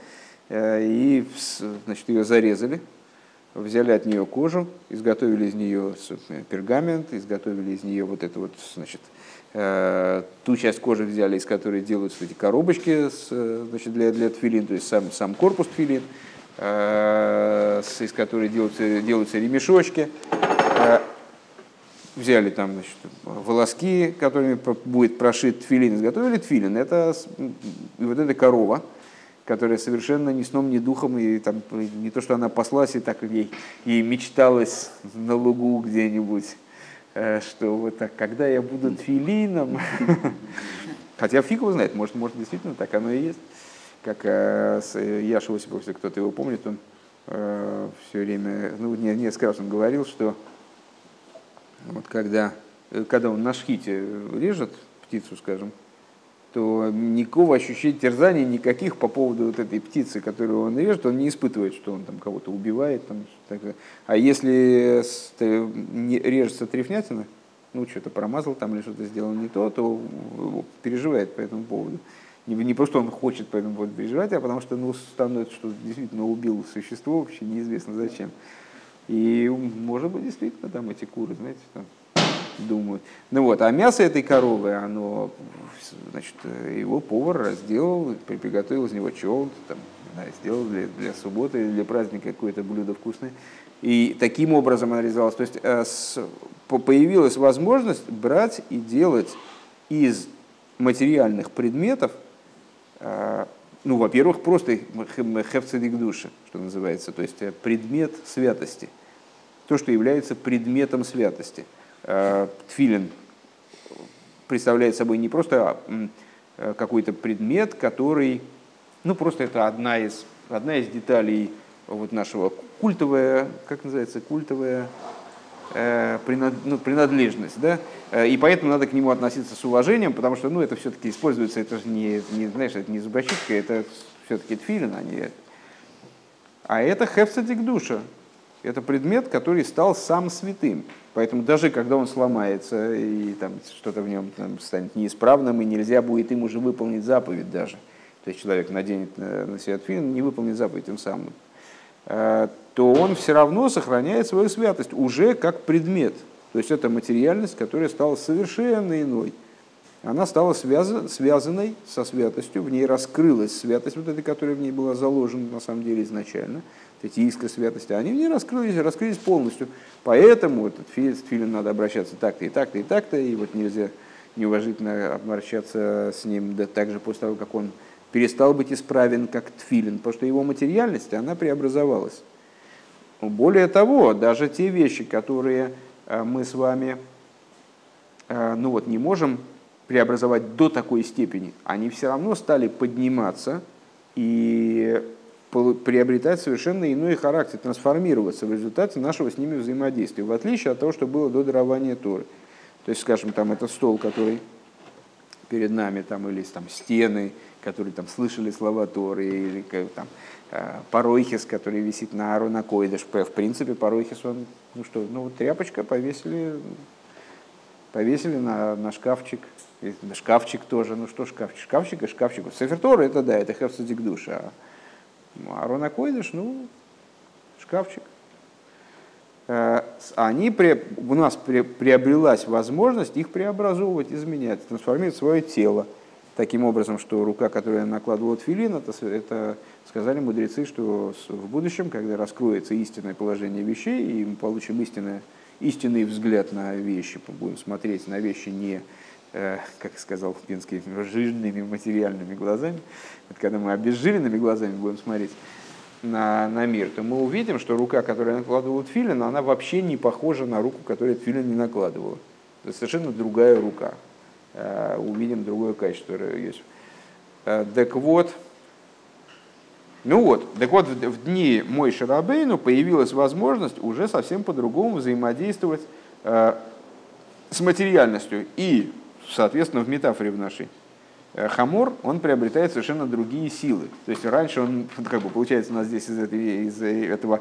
и, значит, ее зарезали, взяли от нее кожу, изготовили из нее пергамент, изготовили из нее вот эту вот, значит, ту часть кожи взяли, из которой делаются эти коробочки, значит, для тфилин, то есть сам корпус тфилин, из которой делаются ремешочки. Взяли там, значит, волоски, которыми будет прошит тфилин, изготовили тфилин. Это и вот эта корова, которая совершенно ни сном, ни духом, и там, не то, что она паслась, и так ей мечталось на лугу где-нибудь, что вот так, когда я буду тфилином. Хотя фиг его знает, может, действительно так оно и есть. Как Яша Осипов, если кто-то его помнит, он все время, несколько раз он говорил, что вот когда он на шхите режет птицу, скажем, то никакого ощущения терзания никаких по поводу вот этой птицы, которую он режет, он не испытывает, что он там кого-то убивает. А если режется трефнятина, что-то промазал там или что-то сделал не то, то переживает по этому поводу. Не просто он хочет по этому поводу переживать, а потому что становится, что действительно убил существо, вообще неизвестно зачем. И, может быть, действительно там эти куры, знаете, там думают. А мясо этой коровы, оно, значит, его повар разделал, приготовил из него челн, сделал для субботы, для праздника какое-то блюдо вкусное. И таким образом она резалась. То есть появилась возможность брать и делать из материальных предметов, во-первых, просто хевцедик души, что называется, то есть предмет святости, то, что является предметом святости. Тфилин представляет собой не просто какой-то предмет, который, просто это одна из деталей вот нашего культовая принадлежность, да, и поэтому надо к нему относиться с уважением, потому что, это все-таки используется, это же это не зубочистка, это все-таки тфилин, а это хефцедик душа. Это предмет, который стал сам святым. Поэтому даже когда он сломается и там что-то в нем станет неисправным, и нельзя будет им уже выполнить заповедь даже. То есть человек наденет на себя тфилин, не выполнит заповедь тем самым, то он все равно сохраняет свою святость уже как предмет. То есть это материальность, которая стала совершенно иной. Она стала связанной со святостью, в ней раскрылась святость, вот эта, которая в ней была заложена на самом деле изначально, эти искры святости, они в ней раскрылись полностью. Поэтому этот тфилин надо обращаться так-то и так-то и так-то, и вот нельзя неуважительно обращаться с ним, да также после того, как он перестал быть исправен как тфилин, потому что его материальность, она преобразовалась. Более того, даже те вещи, которые мы с вами ну вот не можем преобразовать до такой степени, они все равно стали подниматься и приобретать совершенно иной характер, трансформироваться в результате нашего с ними взаимодействия, в отличие от того, что было до дарования Торы. То есть, скажем, там этот стол, который перед нами, там, или там, стены, которые там, слышали слова Торы, или там, паройхис, который висит на Аарона Койдеш. В принципе, паройхис, он, ну что, ну вот тряпочка повесили на шкафчик. И на шкафчик тоже, ну что шкафчик? Шкафчик и шкафчик. Сефер Тора, это да, это хефцо дикдуш. А Аарон Койдеш, ну, шкафчик. У нас приобрелась возможность их преобразовывать, изменять, трансформировать свое тело. Таким образом, что рука, которая накладывала тфилин, это сказали мудрецы, что в будущем, когда раскроется истинное положение вещей, и мы получим истинный взгляд на вещи, будем смотреть на вещи не, как сказал Пинский, жирными материальными глазами, это когда мы обезжиренными глазами будем смотреть на мир, то мы увидим, что рука, которая накладывала тфилин, она вообще не похожа на руку, которая тфилин не накладывала. Это совершенно другая рука. Увидим другое качество. Так вот, в дни Мойше Рабейну появилась возможность уже совсем по-другому взаимодействовать с материальностью. И, соответственно, в метафоре в нашей хамор, он приобретает совершенно другие силы. То есть раньше он, как бы, получается у нас здесь из этого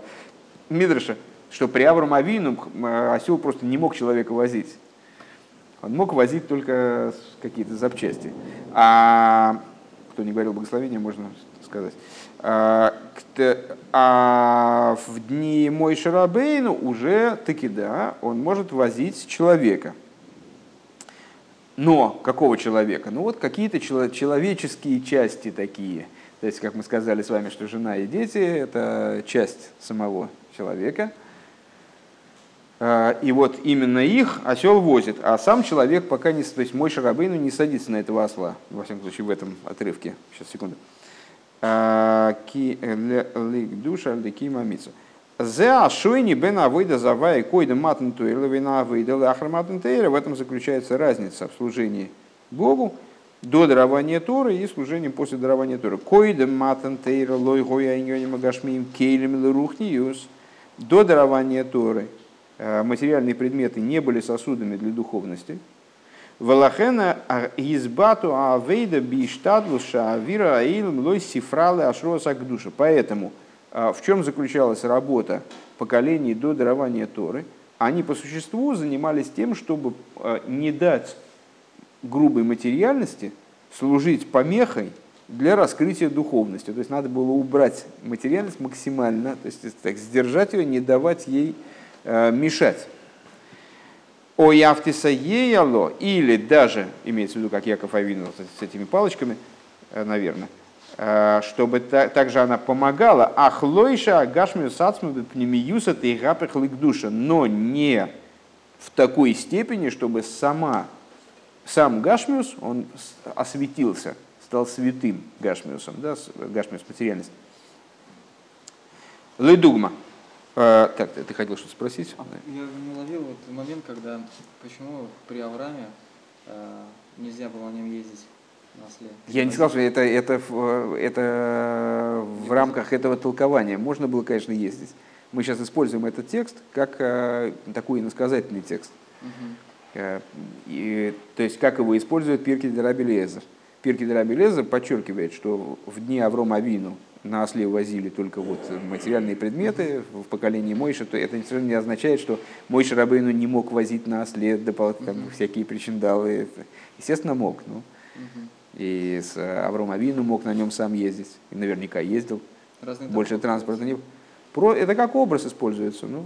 мидраша, что при Авраам Авину осел просто не мог человека возить. Он мог возить только какие-то запчасти. А кто не говорил благословение, можно сказать. А в дни Мойше Рабейну уже таки да, он может возить человека. Но какого человека? Ну вот какие-то человеческие части такие. То есть, как мы сказали с вами, что жена и дети – это часть самого человека. И вот именно их осел возит, а сам человек пока не... То есть Мойше Рабейну не садится на этого осла, во всяком случае, в этом отрывке. Сейчас, секунду. В этом заключается разница в служении Богу до дарования Торы и служении после дарования Торы. До дарования Торы материальные предметы не были сосудами для духовности. Поэтому в чем заключалась работа поколений до дарования Торы? Они по существу занимались тем, чтобы не дать грубой материальности служить помехой для раскрытия духовности. То есть надо было убрать материальность максимально, то есть так, сдержать ее, не давать ей мешать. «О явтиса еяло» или даже, имеется в виду, как Яков Авину с этими палочками, наверное, чтобы также она помогала, ахлойша агашмию сацмуду пнемиюса тейгапех лыкдуша, но не в такой степени, чтобы сам гашмиус, он осветился, стал святым гашмиусом, да, гашмиус материальность. Лыдугма. Так, ты хотел что-то спросить? Я не ловил вот момент, когда почему при Аврааме нельзя было на нем ездить на осле. Я не сказал, что это в рамках этого толкования. Можно было, конечно, ездить. Мы сейчас используем этот текст как такой иносказательный текст. Угу. То есть, как его использует Пиркей де-Раби Элиэзер. Пиркей де-Раби Элиэзер подчеркивает, что в дни Авраама Авину на осле возили только вот материальные предметы в поколении Мойши, то это совершенно не означает, что Мойше Рабейну не мог возить на осле там, всякие причиндалы. Естественно, мог. Ну. И с Авраам Авину мог на нем сам ездить. И наверняка ездил. Разные больше транспорта не было. Это как образ используется. Ну,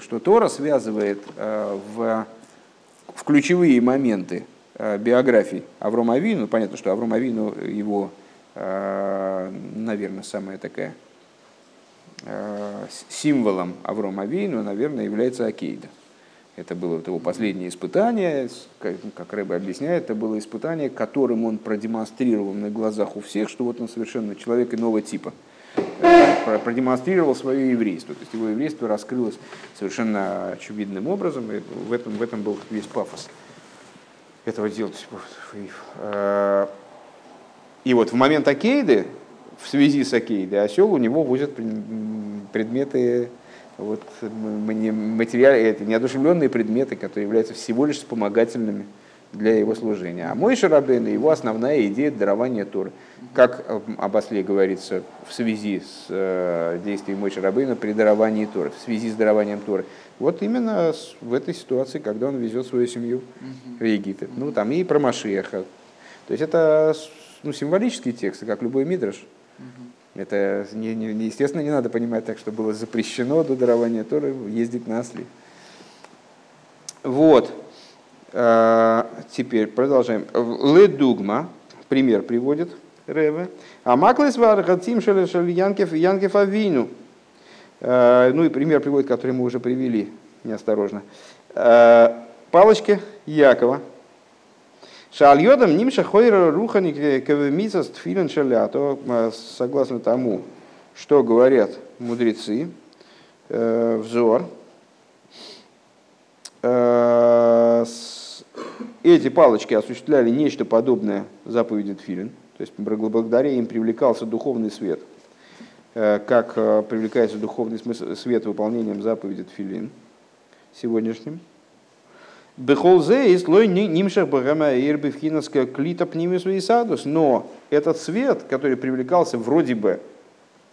что Тора связывает в ключевые моменты биографии Авраама Авину. Понятно, что Авраам Авину его... наверное, самая такая символом Авраама Авейну, наверное, является Акейда. Это было его последнее испытание, как Рэбе объясняет, это было испытание, которым он продемонстрировал на глазах у всех, что вот он совершенно человек иного типа. Продемонстрировал свое еврейство. То есть его еврейство раскрылось совершенно очевидным образом, и в этом был весь пафос этого делать. И вот в момент Акейды, в связи с Акейдой, осел у него возят предметы, вот, материальные, неодушевленные предметы, которые являются всего лишь вспомогательными для его служения. А Моише Рабейну, его основная идея — дарования Торы. Как об осле говорится в связи с действием Моише Рабейну при даровании Торы, в связи с дарованием Торы. Вот именно в этой ситуации, когда он везет свою семью в Египет. Ну, там и про Машиаха. То есть это, ну, символические тексты, как любой мидраш. Это, естественно, не надо понимать так, что было запрещено до дарования Торы ездить на осле. Вот. Теперь продолжаем. Ледугма, пример приводит Реве. Амаклес варгатим шелешель Янкев и Янкев Авину. Ну и пример приводит, который мы уже привели неосторожно. Палочки Якова. Шальёдам нимша хойра рухани кавемица стфилен шалято. Согласно тому, что говорят мудрецы, взор. Эти палочки осуществляли нечто подобное заповеди тфилин, то есть благодаря им привлекался духовный свет, как привлекается духовный свет выполнением заповеди тфилин сегодняшним. Бехолзе и слой нимшах богама ирбивхиновская клита пнимису и садус, но этот свет, который привлекался вроде бы,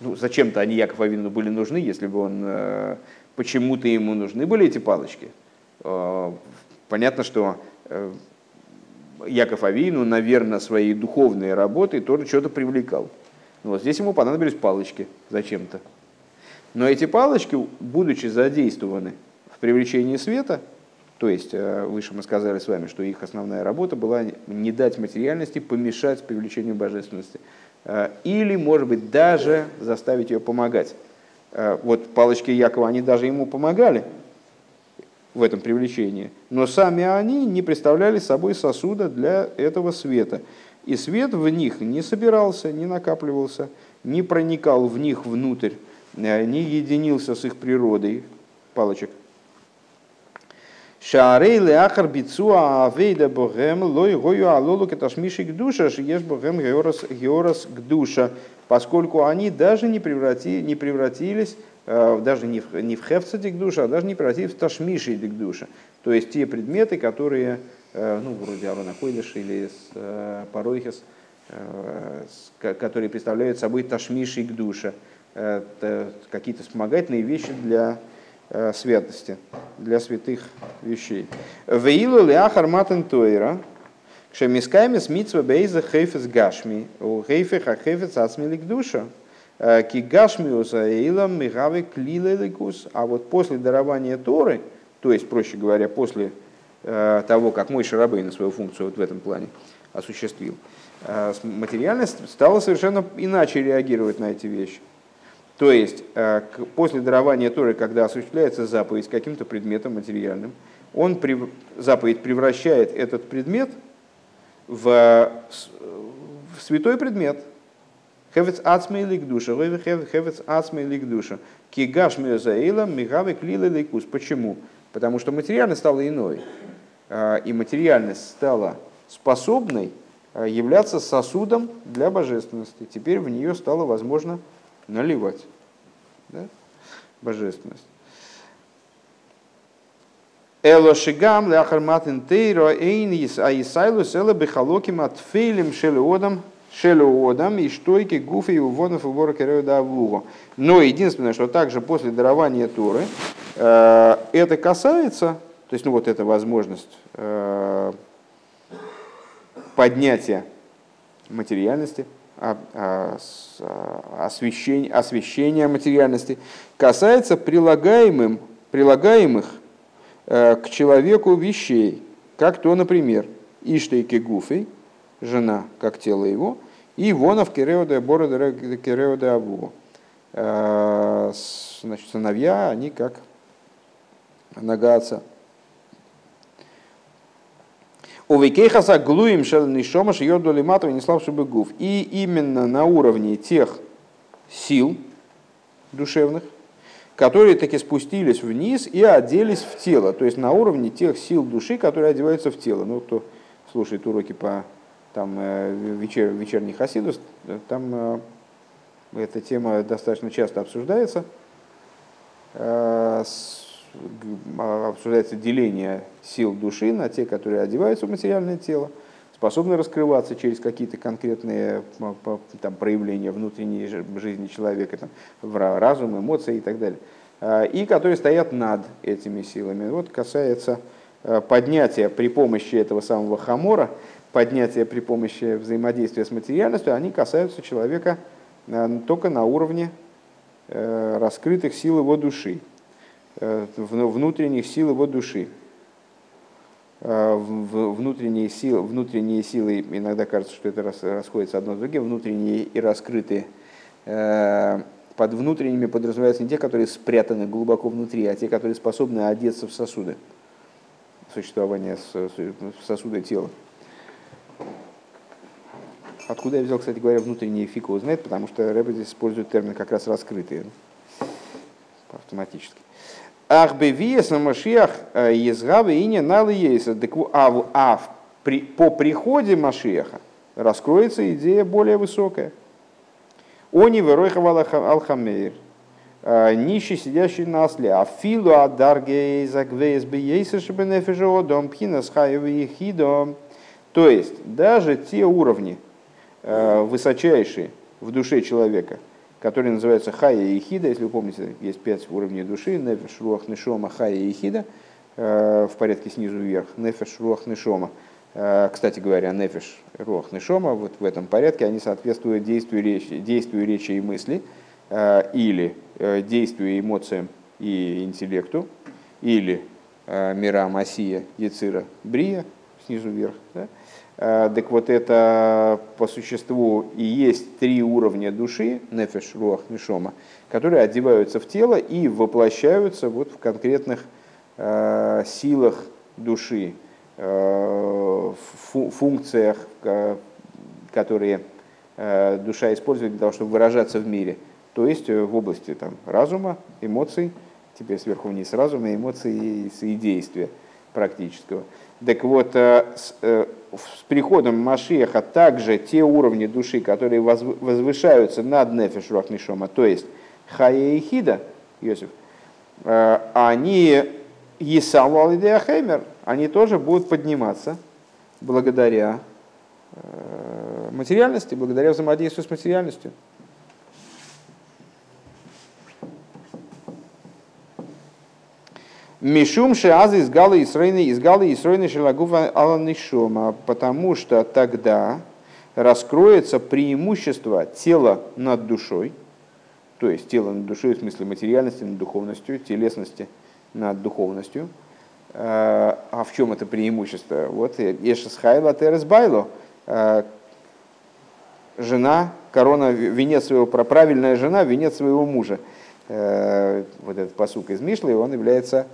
ну зачем-то они Яаков Авину были нужны, если бы он почему-то ему нужны были эти палочки. Понятно, что Яаков Авину, наверное, своей духовной работой тоже что-то привлекал. Но вот здесь ему понадобились палочки зачем-то. Но эти палочки, будучи задействованы в привлечении света, то есть выше мы сказали с вами, что их основная работа была не дать материальности помешать привлечению божественности. Или, может быть, даже заставить ее помогать. Вот палочки Якова, они даже ему помогали в этом привлечении, но сами они не представляли собой сосуда для этого света. И свет в них не собирался, не накапливался, не проникал в них внутрь, не единился с их природой палочек. Поскольку они даже не превратились даже не в хефца дикдуша, а даже не превратились в ташмиши дикдуша. То есть те предметы, которые, ну, вроде Арона Койдыш или Паройхес, которые представляют собой ташмиши дикдуша, какие-то вспомогательные вещи для святости, для святых вещей. Веилу леахар матен тойра, кшемискайми смитсва бейза хефец гашми, у хефеха хефец ацмили дикдуша. А вот после дарования Торы, то есть, проще говоря, после того, как Моише Рабейну свою функцию вот в этом плане осуществил, материальность стала совершенно иначе реагировать на эти вещи. То есть, после дарования Торы, когда осуществляется заповедь каким-то предметом материальным, заповедь превращает этот предмет в святой предмет. Хевец ацмей лик душа, хевец ацмей лик душа, кигаш миозаила, мигавы клила ликус. Почему? Потому что материальность стала иной, и материальность стала способной являться сосудом для божественности. Теперь в нее стало возможно наливать, да? Божественность. Элошигам ляхар матин тейро эйнис аисайлус эла бихалоким атфейлем шелеодам. И штойки гуфи и увонов и ворокереда авуго. Но единственное, что также после дарования Торы это касается, то есть, ну, вот эта возможность поднятия материальности, освещения материальности, касается прилагаемых к человеку вещей, как то, например, и штойки гуфи, жена, как тело его, и Ивонов Кереода Борода Кереода Абу. Значит, сыновья, они как нога отца. Увекейхаса глуим шелный шомаш йодули матова не славший бы гуф. И именно на уровне тех сил душевных, которые таки спустились вниз и оделись в тело. То есть на уровне тех сил души, которые одеваются в тело. Ну, кто слушает уроки по вечерний хасидус, там эта тема достаточно часто обсуждается. Обсуждается деление сил души на те, которые одеваются в материальное тело, способны раскрываться через какие-то конкретные проявления внутренней жизни человека, разум, эмоции и так далее, и которые стоят над этими силами. Вот касается поднятия при помощи этого самого хамора, поднятия при помощи взаимодействия с материальностью, они касаются человека только на уровне раскрытых сил его души, внутренних сил его души. Внутренние силы, иногда кажется, что это расходится одно с другим, внутренние и раскрытые. Под внутренними подразумеваются не те, которые спрятаны глубоко внутри, а те, которые способны одеться в сосуды, в существование сосуда тела. Откуда я взял, кстати говоря, внутренние, фиг его знает, потому что Рэбе здесь использует термин как раз раскрытые автоматически. Ах бевиес на Машиах езгавы и не налы ейса. По приходе Машиаха раскроется идея более высокая. Они выройхавал алхамейр, нищий сидящий на осле. А филу адар гейзагвейс бейса шебенефежо дом пхинас хаевы хидом. То есть даже те уровни высочайшие в душе человека, которые называются Хая и Хида, если вы помните, есть 5 уровней души: Нефеш, Руах, Нешома, Хая и Хида, в порядке снизу вверх. Нефеш, Руах, Нешома. Кстати говоря, Нефеш, Руах, Нешома, вот в этом порядке они соответствуют действию речи и мысли, или действию эмоциям и интеллекту, или мирам Асия, Яцира, Брия, снизу вверх. Да? Так вот, это по существу и есть 3 уровня души, нефеш, руах, нешома, которые одеваются в тело и воплощаются вот в конкретных силах души, функциях, которые душа использует для того, чтобы выражаться в мире. То есть в области разума, эмоций, теперь сверху вниз разума, эмоций и действия практического. Так вот, с приходом Машиаха также те уровни души, которые возвышаются над Нефеш руах нешома, то есть Хая и Хида, Йосиф, они Есавал и Деахемер, они тоже будут подниматься благодаря материальности, благодаря взаимодействию с материальностью. Мишумши азы изгалы и сройны шелагува аланишома, потому что тогда раскроется преимущество тела над душой, то есть тело над душой в смысле материальности над духовностью, телесности над духовностью. А в чем это преимущество? Вот Эшесхайла Тересбайло, жена, корона, венец своего, правильная жена, венец своего мужа. Вот этот пасук из Мишлы, он является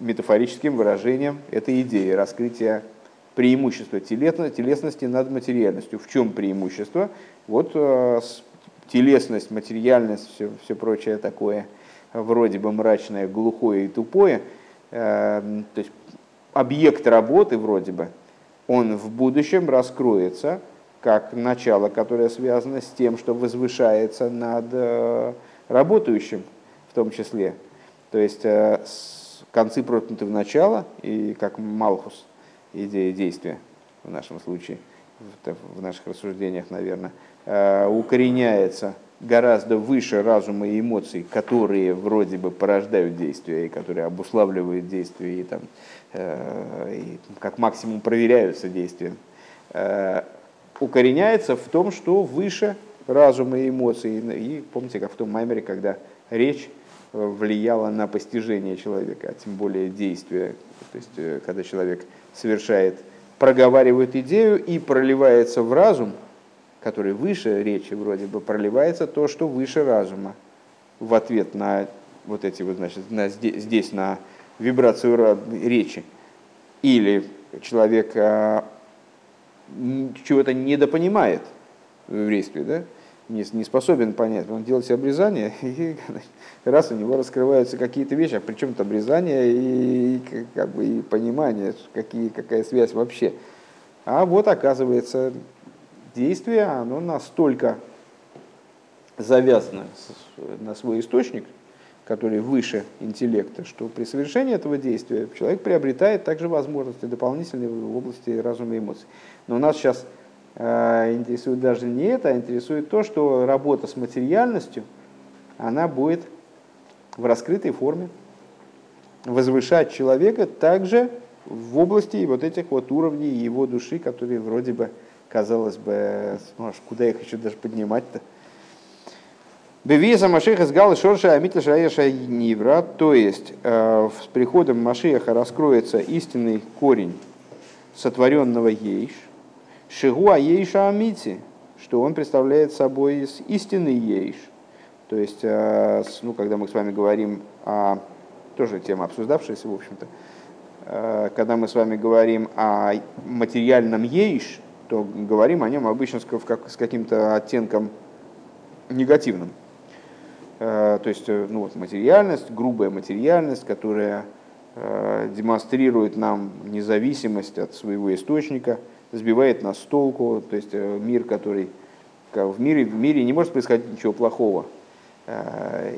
метафорическим выражением этой идеи раскрытия преимущества телесности над материальностью. В чем преимущество? Вот телесность, материальность, все прочее такое вроде бы мрачное, глухое и тупое. То есть объект работы вроде бы, он в будущем раскроется как начало, которое связано с тем, что возвышается над работающим в том числе. То есть концы проткнуты в начало, и как Малхус, идея действия в нашем случае, в наших рассуждениях, наверное, укореняется гораздо выше разума и эмоций, которые вроде бы порождают действия, и которые обуславливают действия, и как максимум проверяются действия, укореняется в том, что выше разума и эмоций. И помните, как в том маймере, когда речь влияла на постижение человека, а тем более действие. То есть, когда человек проговаривает идею и проливается в разум, который выше речи вроде бы, проливается то, что выше разума. В ответ на вот эти вот, значит, здесь на вибрацию речи. Или человек чего-то недопонимает в действии, да? не способен понять, он делает обрезание, и раз у него раскрываются какие-то вещи, а при чем тут обрезание и, как бы, и понимание, какая связь вообще. А вот оказывается, действие, оно настолько завязано на свой источник, который выше интеллекта, что при совершении этого действия человек приобретает также возможности дополнительные в области разума и эмоций. Но у нас сейчас интересует даже не это, а интересует то, что работа с материальностью, она будет в раскрытой форме возвышать человека также в области вот этих вот уровней его души, которые вроде бы, казалось бы, куда их еще даже поднимать-то. Бевиза Машиха сгал шорша амитла шаеша нивра, то есть с приходом Машиха раскроется истинный корень сотворенного ейш, шигуа ейша амити, что он представляет собой истинный ейш. То есть, когда мы с вами говорим о, тоже тема обсуждавшаяся, в общем-то, когда мы с вами говорим о материальном ейш, то говорим о нем обычно с каким-то оттенком негативным. То есть материальность, грубая материальность, которая демонстрирует нам независимость от своего источника, сбивает нас с толку. То есть мир, который в мире не может происходить ничего плохого.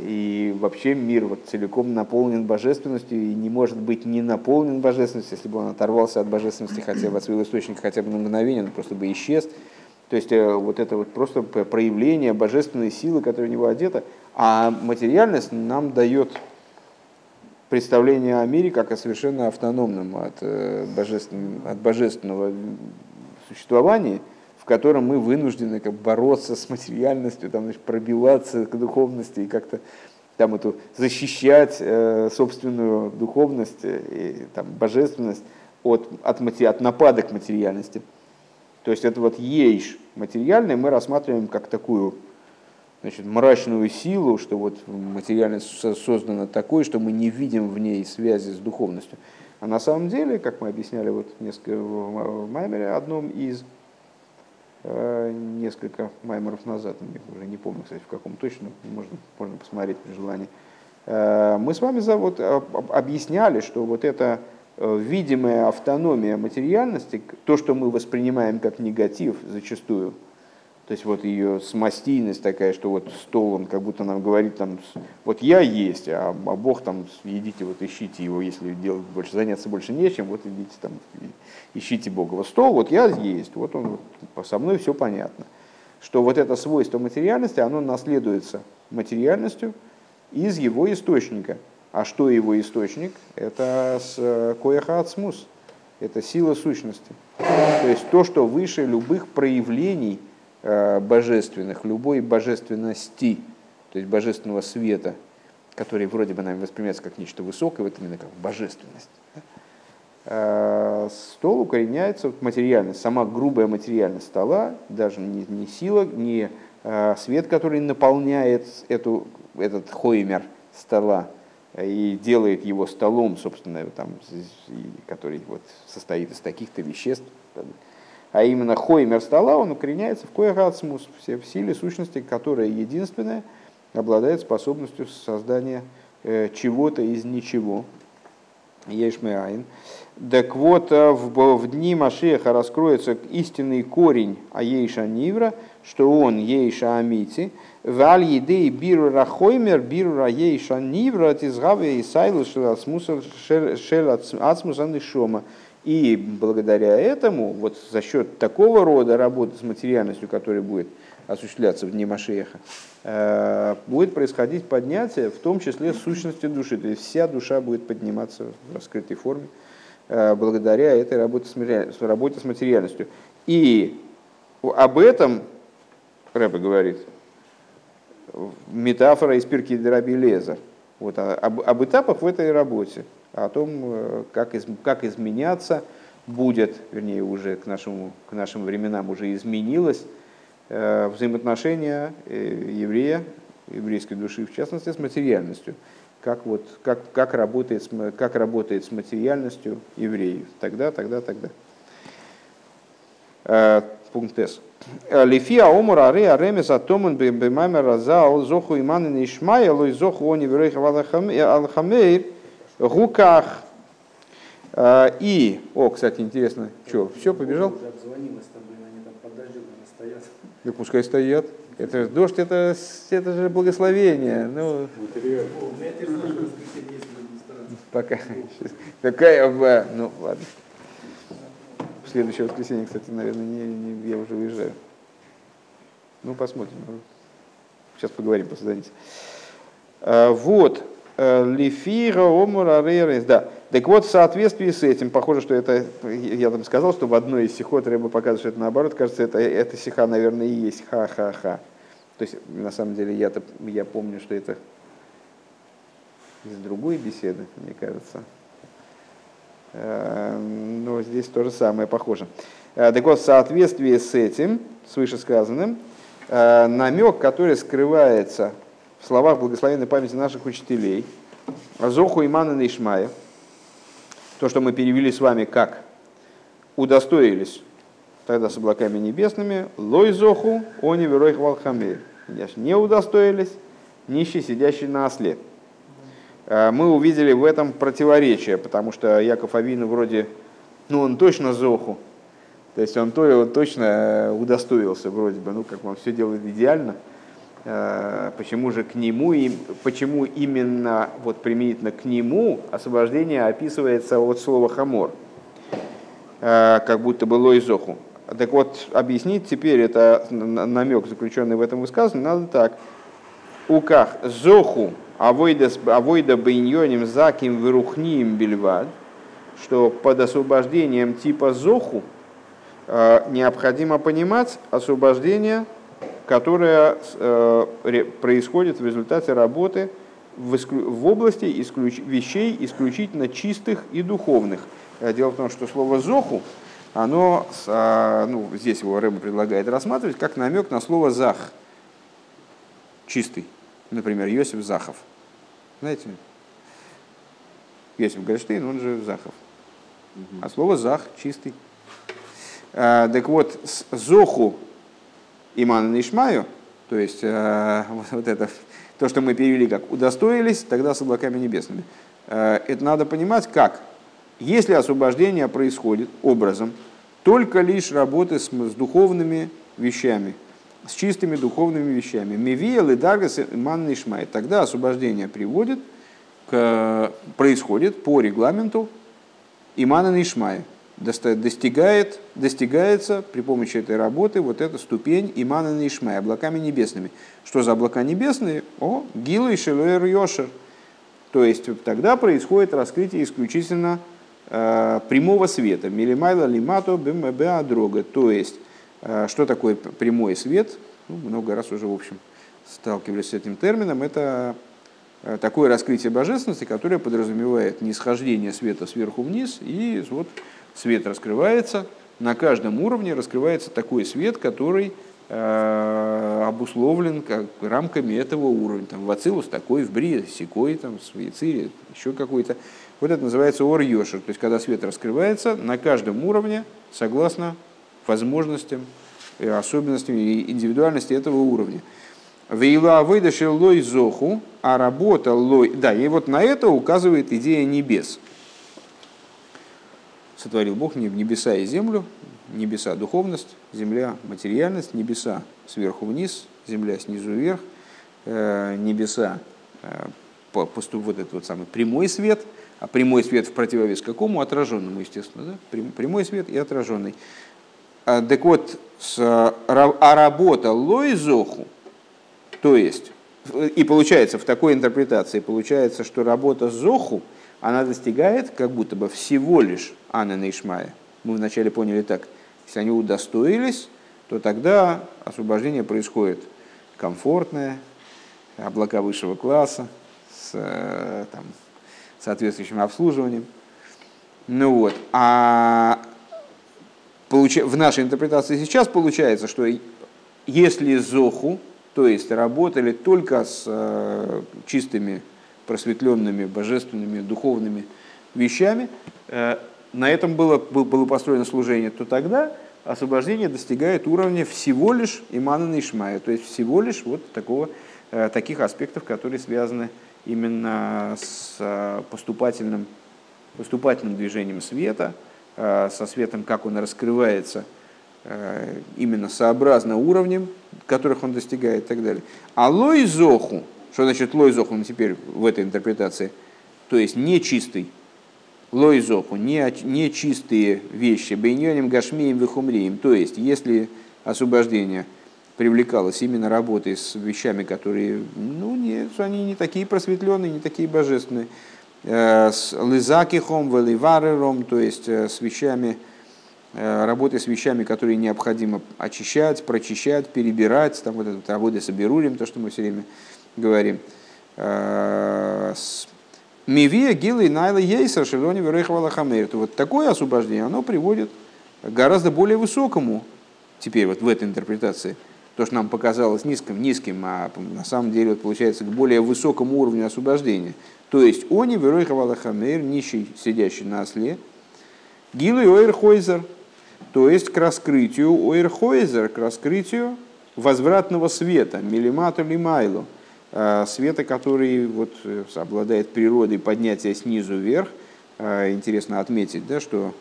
И вообще мир целиком наполнен божественностью и не может быть не наполнен божественностью. Если бы он оторвался от божественности хотя бы от своего источника хотя бы на мгновение, он просто бы исчез. То есть это просто проявление божественной силы, которая у него одета. А материальность нам дает представление о мире как о совершенно автономном от божественного существования, в котором мы вынуждены бороться с материальностью, пробиваться к духовности и как-то эту, защищать собственную духовность и божественность от нападок материальности. То есть это ейш материальное мы рассматриваем как такую мрачную силу, что материальность создана такой, что мы не видим в ней связи с духовностью. А на самом деле, как мы объясняли в маймере, одном из несколько маймеров назад, уже не помню, кстати, в каком точно, можно посмотреть при желании, мы с вами объясняли, что это видимая автономия материальности, то, что мы воспринимаем как негатив зачастую, то есть ее смастийность такая, что стол, он как будто нам говорит, я есть, а Бог идите, ищите его, если заняться больше нечем, идите, ищите Бога. Стол, я есть, он, со мной все понятно. Что это свойство материальности, оно наследуется материальностью из его источника. А что его источник? Это коэха ацмус, это сила сущности. То есть то, что выше любых проявлений божественных, любой божественности, то есть божественного света, который вроде бы нами воспринимается как нечто высокое, именно как божественность. Стол укореняется в материальность, сама грубая материальность стола, даже не сила, не свет, который наполняет этот хоймер стола, и делает его столом, собственно, который состоит из таких-то веществ. А именно хоймер стола, он укореняется в коэха ацмус, в силе сущности, которая единственная, обладает способностью создания чего-то из ничего. Ейшмеайн. Так в дни Машиаха раскроется истинный корень Аейша Нивра, что он Ейша Амити, Валь Едей Бирура Хоймер, Бирура Ейша Нивра, Тизгаве Исайлу Шелацмусан и Шома. И благодаря этому, за счет такого рода работы с материальностью, которая будет осуществляться в дни Машиаха, будет происходить поднятие, в том числе сущности души. То есть вся душа будет подниматься в раскрытой форме благодаря этой работе с материальностью. И об этом Рэбе говорит метафора из Пиркей Раби Элиэзер. Об этапах в этой работе, о том, как изменяться будет, вернее, уже к нашим временам уже изменилось взаимоотношения еврея, еврейской души, в частности, с материальностью. Как работает с материальностью евреев. Тогда. пункт С. Лифия омура арея ремес атоман бемамер разал зоху иманен ишмаелу и зоху они вероих алхамейр гуках. И, о, кстати, интересно, что, все, побежал? Да пускай стоят. Это же дождь, это же благословение. Ну, пока. Такая, ну ладно. В следующее воскресенье, кстати, наверное, я уже уезжаю. Ну, посмотрим. Сейчас поговорим, посмотрите. Вот. Лифира омура ререс. Да. Так вот, в соответствии с этим, похоже, что это, я там сказал, что в одной из сихот Ребе показывает, что это наоборот, кажется, это сиха, наверное, и есть ха-ха-ха. То есть, на самом деле, я помню, что это из другой беседы, мне кажется. Но здесь то же самое, похоже. Так вот, в соответствии с этим, с вышесказанным, намек, который скрывается в словах благословенной памяти наших учителей, Зоху Имана Нейшмая, то, что мы перевели с вами как «удостоились тогда с облаками небесными», «лой зоху, они верой хвалхамир», «не удостоились, нищий, сидящий на осле». Мы увидели в этом противоречие, потому что Яков Авину вроде, ну он точно зоху, то есть он точно удостоился вроде бы, ну как он все делает идеально. Почему же к нему, и почему именно вот применительно к нему освобождение описывается от слова хамор, как будто бы лойзоху. Так вот, объяснить теперь это намек, заключенный в этом высказывании, надо так. Уках зоху авойда бейньоним заким вирухниим бельвад, что под освобождением типа зоху необходимо понимать освобождение, которая происходит в результате работы в области вещей исключительно чистых и духовных. Дело в том, что слово «зоху», оно, ну, здесь его Ребе предлагает рассматривать, как намек на слово «зах», чистый. Например, Йосиф Захов. Знаете, Йосиф Гольштейн, он же Захов. А слово «зах» чистый. Так вот, с «зоху» Имана Нишмаю, то есть вот это, то, что мы перевели как «удостоились тогда с облаками небесными», это надо понимать как? Если освобождение происходит образом только лишь работы с духовными вещами, с чистыми духовными вещами, «мивиел и даргас Имана Нишмай», тогда освобождение происходит по регламенту Имана Нишмая. Достигается при помощи этой работы вот эта ступень Имана Нишмая, облаками небесными. Что за облака небесные? О, Гила и Шелер Йошер. То есть тогда происходит раскрытие исключительно прямого света. Милимайла лимато бмба дрога. То есть, что такое прямой свет? Ну, много раз уже, в общем, сталкивались с этим термином. Это такое раскрытие божественности, которое подразумевает нисхождение света сверху вниз, и вот свет раскрывается, на каждом уровне раскрывается такой свет, который обусловлен как рамками этого уровня. Там, в Ацилус такой, в Брии сякой, там, в Яцире еще какой-то. Вот это называется Ор Йошер, то есть когда свет раскрывается на каждом уровне, согласно возможностям, особенностям и индивидуальности этого уровня. Вейла выдаши лой зоху, а работа лой... Да, и вот на это указывает идея небес. Сотворил Бог небеса и землю, небеса – духовность, земля – материальность, небеса – сверху вниз, земля – снизу вверх, небеса – вот этот вот самый прямой свет, а прямой свет в противовес какому? Отраженному, естественно, да? Прямой свет и отраженный. Так вот, а работа лойзоху, то есть, и получается, в такой интерпретации получается, что работа зоху, она достигает как будто бы всего лишь Ана Нейшмая. Мы вначале поняли так, если они удостоились, то тогда освобождение происходит комфортное, облака высшего класса, с там, соответствующим обслуживанием. Ну вот, а в нашей интерпретации сейчас получается, что если зоху, то есть работали только с чистыми, просветленными, божественными, духовными вещами, на этом было построено служение, то тогда освобождение достигает уровня всего лишь имана нишмая, то есть всего лишь вот таких аспектов, которые связаны именно с поступательным движением света, со светом, как он раскрывается именно сообразно уровнем, которых он достигает и так далее. А лойзоху, что значит лойзоху теперь в этой интерпретации, то есть нечистый, лойзоху, нечистые вещи, бейньоним гашмием вихумрием, то есть если освобождение привлекалось именно работой с вещами, которые, они не такие просветленные, не такие божественные, с лизакихом, веливарером, то есть с вещами, работы с вещами, которые необходимо очищать, прочищать, перебирать, там вот это работы с аберурем, то, что мы все время говорим. Мивия, гила и найла ейсер, шелони верейхвала хамейр. Вот такое освобождение, оно приводит к гораздо более высокому, теперь вот в этой интерпретации, то, что нам показалось низким, а на самом деле вот, получается к более высокому уровню освобождения. То есть, они верейхвала хамейр, нищий, сидящий на осле, гилу и ойрхойзер, то есть к раскрытию ойрхойзер, к раскрытию возвратного света, милимату лимайлу, света, который вот обладает природой поднятия снизу вверх. Интересно отметить, да, что,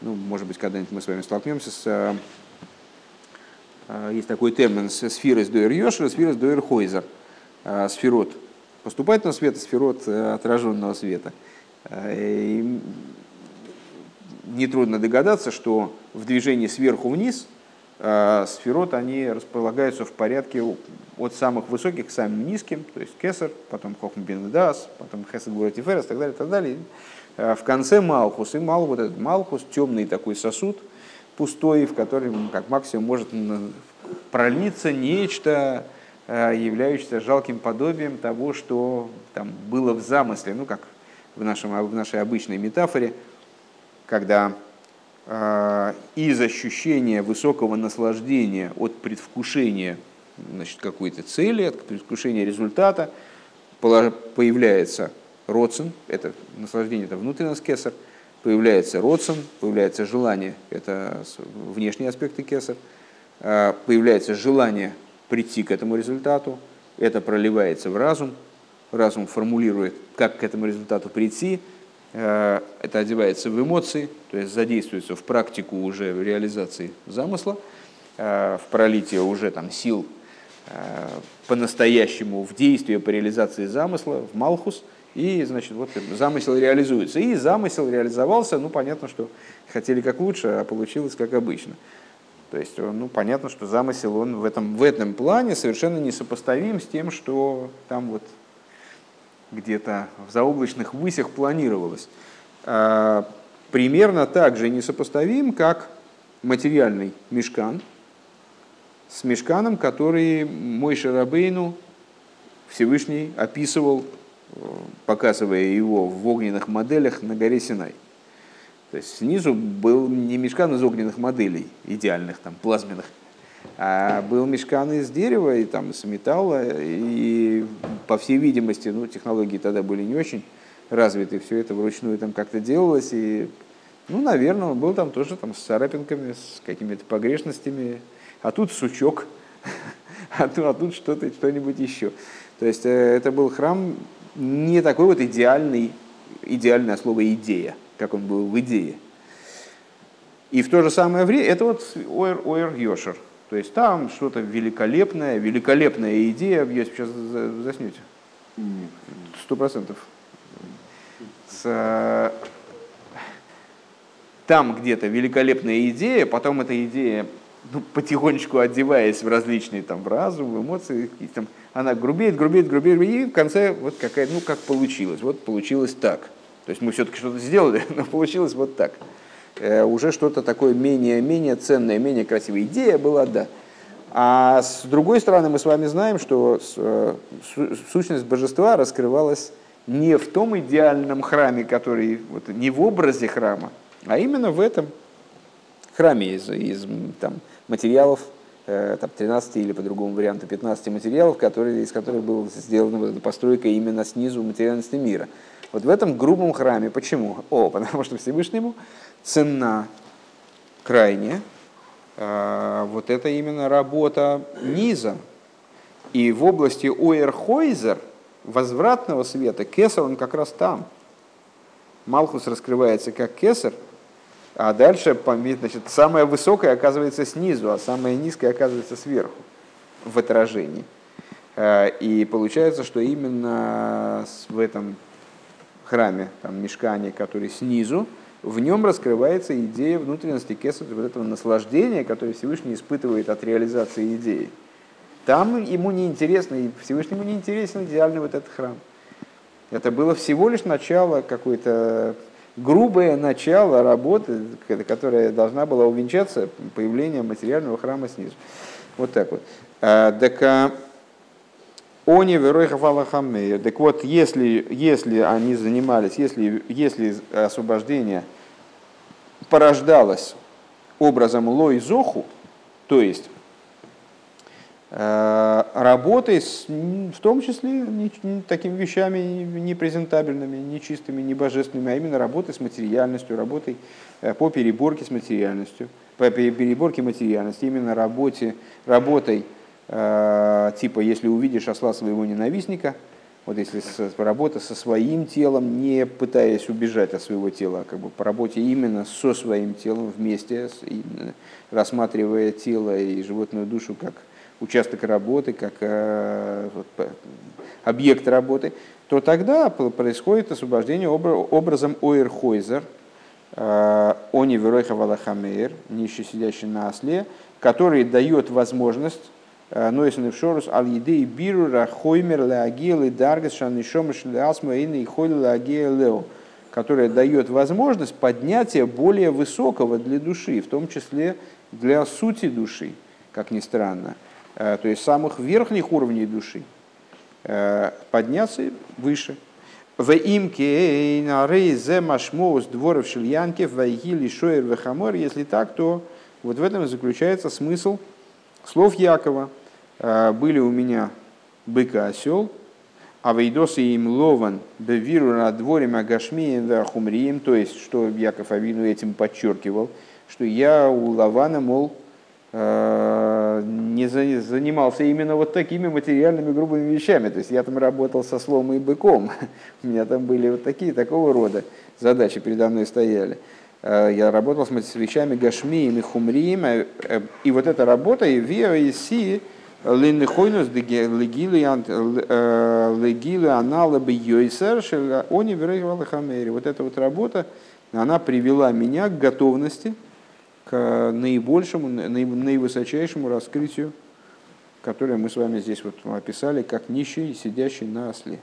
может быть, когда-нибудь мы с вами столкнемся с... Есть такой термин «сфирос доир йошер», «сфирос доир хойзер», «сфирот» поступательного света, «сфирот» отраженного света. Нетрудно догадаться, что в движении сверху вниз сферот они располагаются в порядке от самых высоких к самым низким, то есть кесар, потом хохмбинедас, потом хесед гура тиферес, так далее. В конце малхус, вот этот малхус, темный такой сосуд пустой, в который как максимум может пролиться нечто, являющееся жалким подобием того, что там было в замысле, как в нашей обычной метафоре, когда из ощущения высокого наслаждения от предвкушения какой-то цели, от предвкушения результата появляется роцен, это наслаждение, это внутренность кесар, появляется роцен, появляется желание, это внешние аспекты кесар, появляется желание прийти к этому результату, это проливается в разум, разум формулирует, как к этому результату прийти, это одевается в эмоции, то есть задействуется в практику уже реализации замысла, в пролитие уже сил по-настоящему в действие по реализации замысла, в малхус, и замысел реализуется. И замысел реализовался, понятно, что хотели как лучше, а получилось как обычно. То есть, понятно, что замысел он в этом плане совершенно несопоставим с тем, что там где-то в заоблачных высях планировалось. Примерно так же несопоставим, как материальный мишкан с мишканом, который Мойше Рабейну Всевышний описывал, показывая его в огненных моделях на горе Синай. То есть снизу был не мишкан из огненных моделей, идеальных, плазменных, а был мишкан из дерева и из металла, и, по всей видимости, технологии тогда были не очень развиты, все это вручную как-то делалось, и, наверное, он был тоже с царапинками, с какими-то погрешностями, а тут сучок, а тут что-нибудь еще. То есть это был храм не такой идеальное слово «идея», как он был в «Идее». И в то же самое время это «Ойр Йошер». То есть там что-то великолепное, великолепная идея. Если сейчас заснете. 100%. Там где-то великолепная идея, потом эта идея, потихонечку одеваясь в различные разум, в эмоции, она грубеет, и в конце как получилось. Вот получилось так. То есть мы все-таки что-то сделали, но получилось вот так. Уже что-то такое менее ценное, менее красивая идея была, да. А с другой стороны, мы с вами знаем, что сущность божества раскрывалась не в том идеальном храме, который не в образе храма, а именно в этом храме из материалов, 13 или по другому варианту 15 материалов, из которых была сделана постройка именно снизу материальности мира. Вот в этом грубом храме. Почему? Потому что Всевышнему цена крайняя, вот это именно работа низа. И в области Ойерхойзер, возвратного света, Кесар, он как раз там. Малхус раскрывается как Кесар, а дальше, значит, самое высокое оказывается снизу, а самое низкое оказывается сверху в отражении. И получается, что именно в этом храме, там, мешкане, который снизу, в нем раскрывается идея внутренности Кесар, вот этого наслаждения, которое Всевышний испытывает от реализации идеи. Там ему неинтересно, и Всевышнему неинтересен идеальный вот этот храм. Это было всего лишь начало, какое-то грубое начало работы, которая должна была увенчаться появлением материального храма снизу. Вот так вот. Так они вероятно Аллахаммея. Так вот, если они занимались, если освобождение порождалось образом лой-зоху, то есть работой с, в том числе, не такими вещами непрезентабельными, нечистыми, небожественными, а именно работой с материальностью, работой по переборке с материальностью, по переборке материальности, именно работой типа, если увидишь осла своего ненавистника, вот если работа со своим телом, не пытаясь убежать от своего тела, а как бы по работе именно со своим телом вместе, рассматривая тело и животную душу как участок работы, как объект работы, то тогда происходит освобождение образом Ойерхойзер, они вероиха валахамеер, нищий сидящий на осле, который дает возможность нойсен в шорус аль-еды и бирура хоймер леагел и даргас шанишомыш леасма и хойле леагел лео, которая дает возможность поднятия более высокого для души, в том числе для сути души, как ни странно. То есть самых верхних уровней души, подняться выше. В имке на рейзе машмоус дворов шильянке в айгили шоер вехамор. Если так, то вот в этом и заключается смысл слов Якова. Были у меня бык и осел, а вейдосы им лован бевиру на дворе магашмием вахумрием. То есть, что Яков Авину этим подчеркивал, что я у Лавана, мол, не занимался именно вот такими материальными грубыми вещами. То есть я там работал со слом и быком. У меня там были вот такие, такого рода задачи передо мной стояли. Я работал с вещами гашмием и хумрием. И вот эта работа и вео и си линнихойнус легилы аналабы йойсер шелони вероятно хамери. Вот эта вот работа, она привела меня к готовности к наибольшему, наивысочайшему раскрытию, которое мы с вами здесь вот описали, как нищий, сидящий на осле.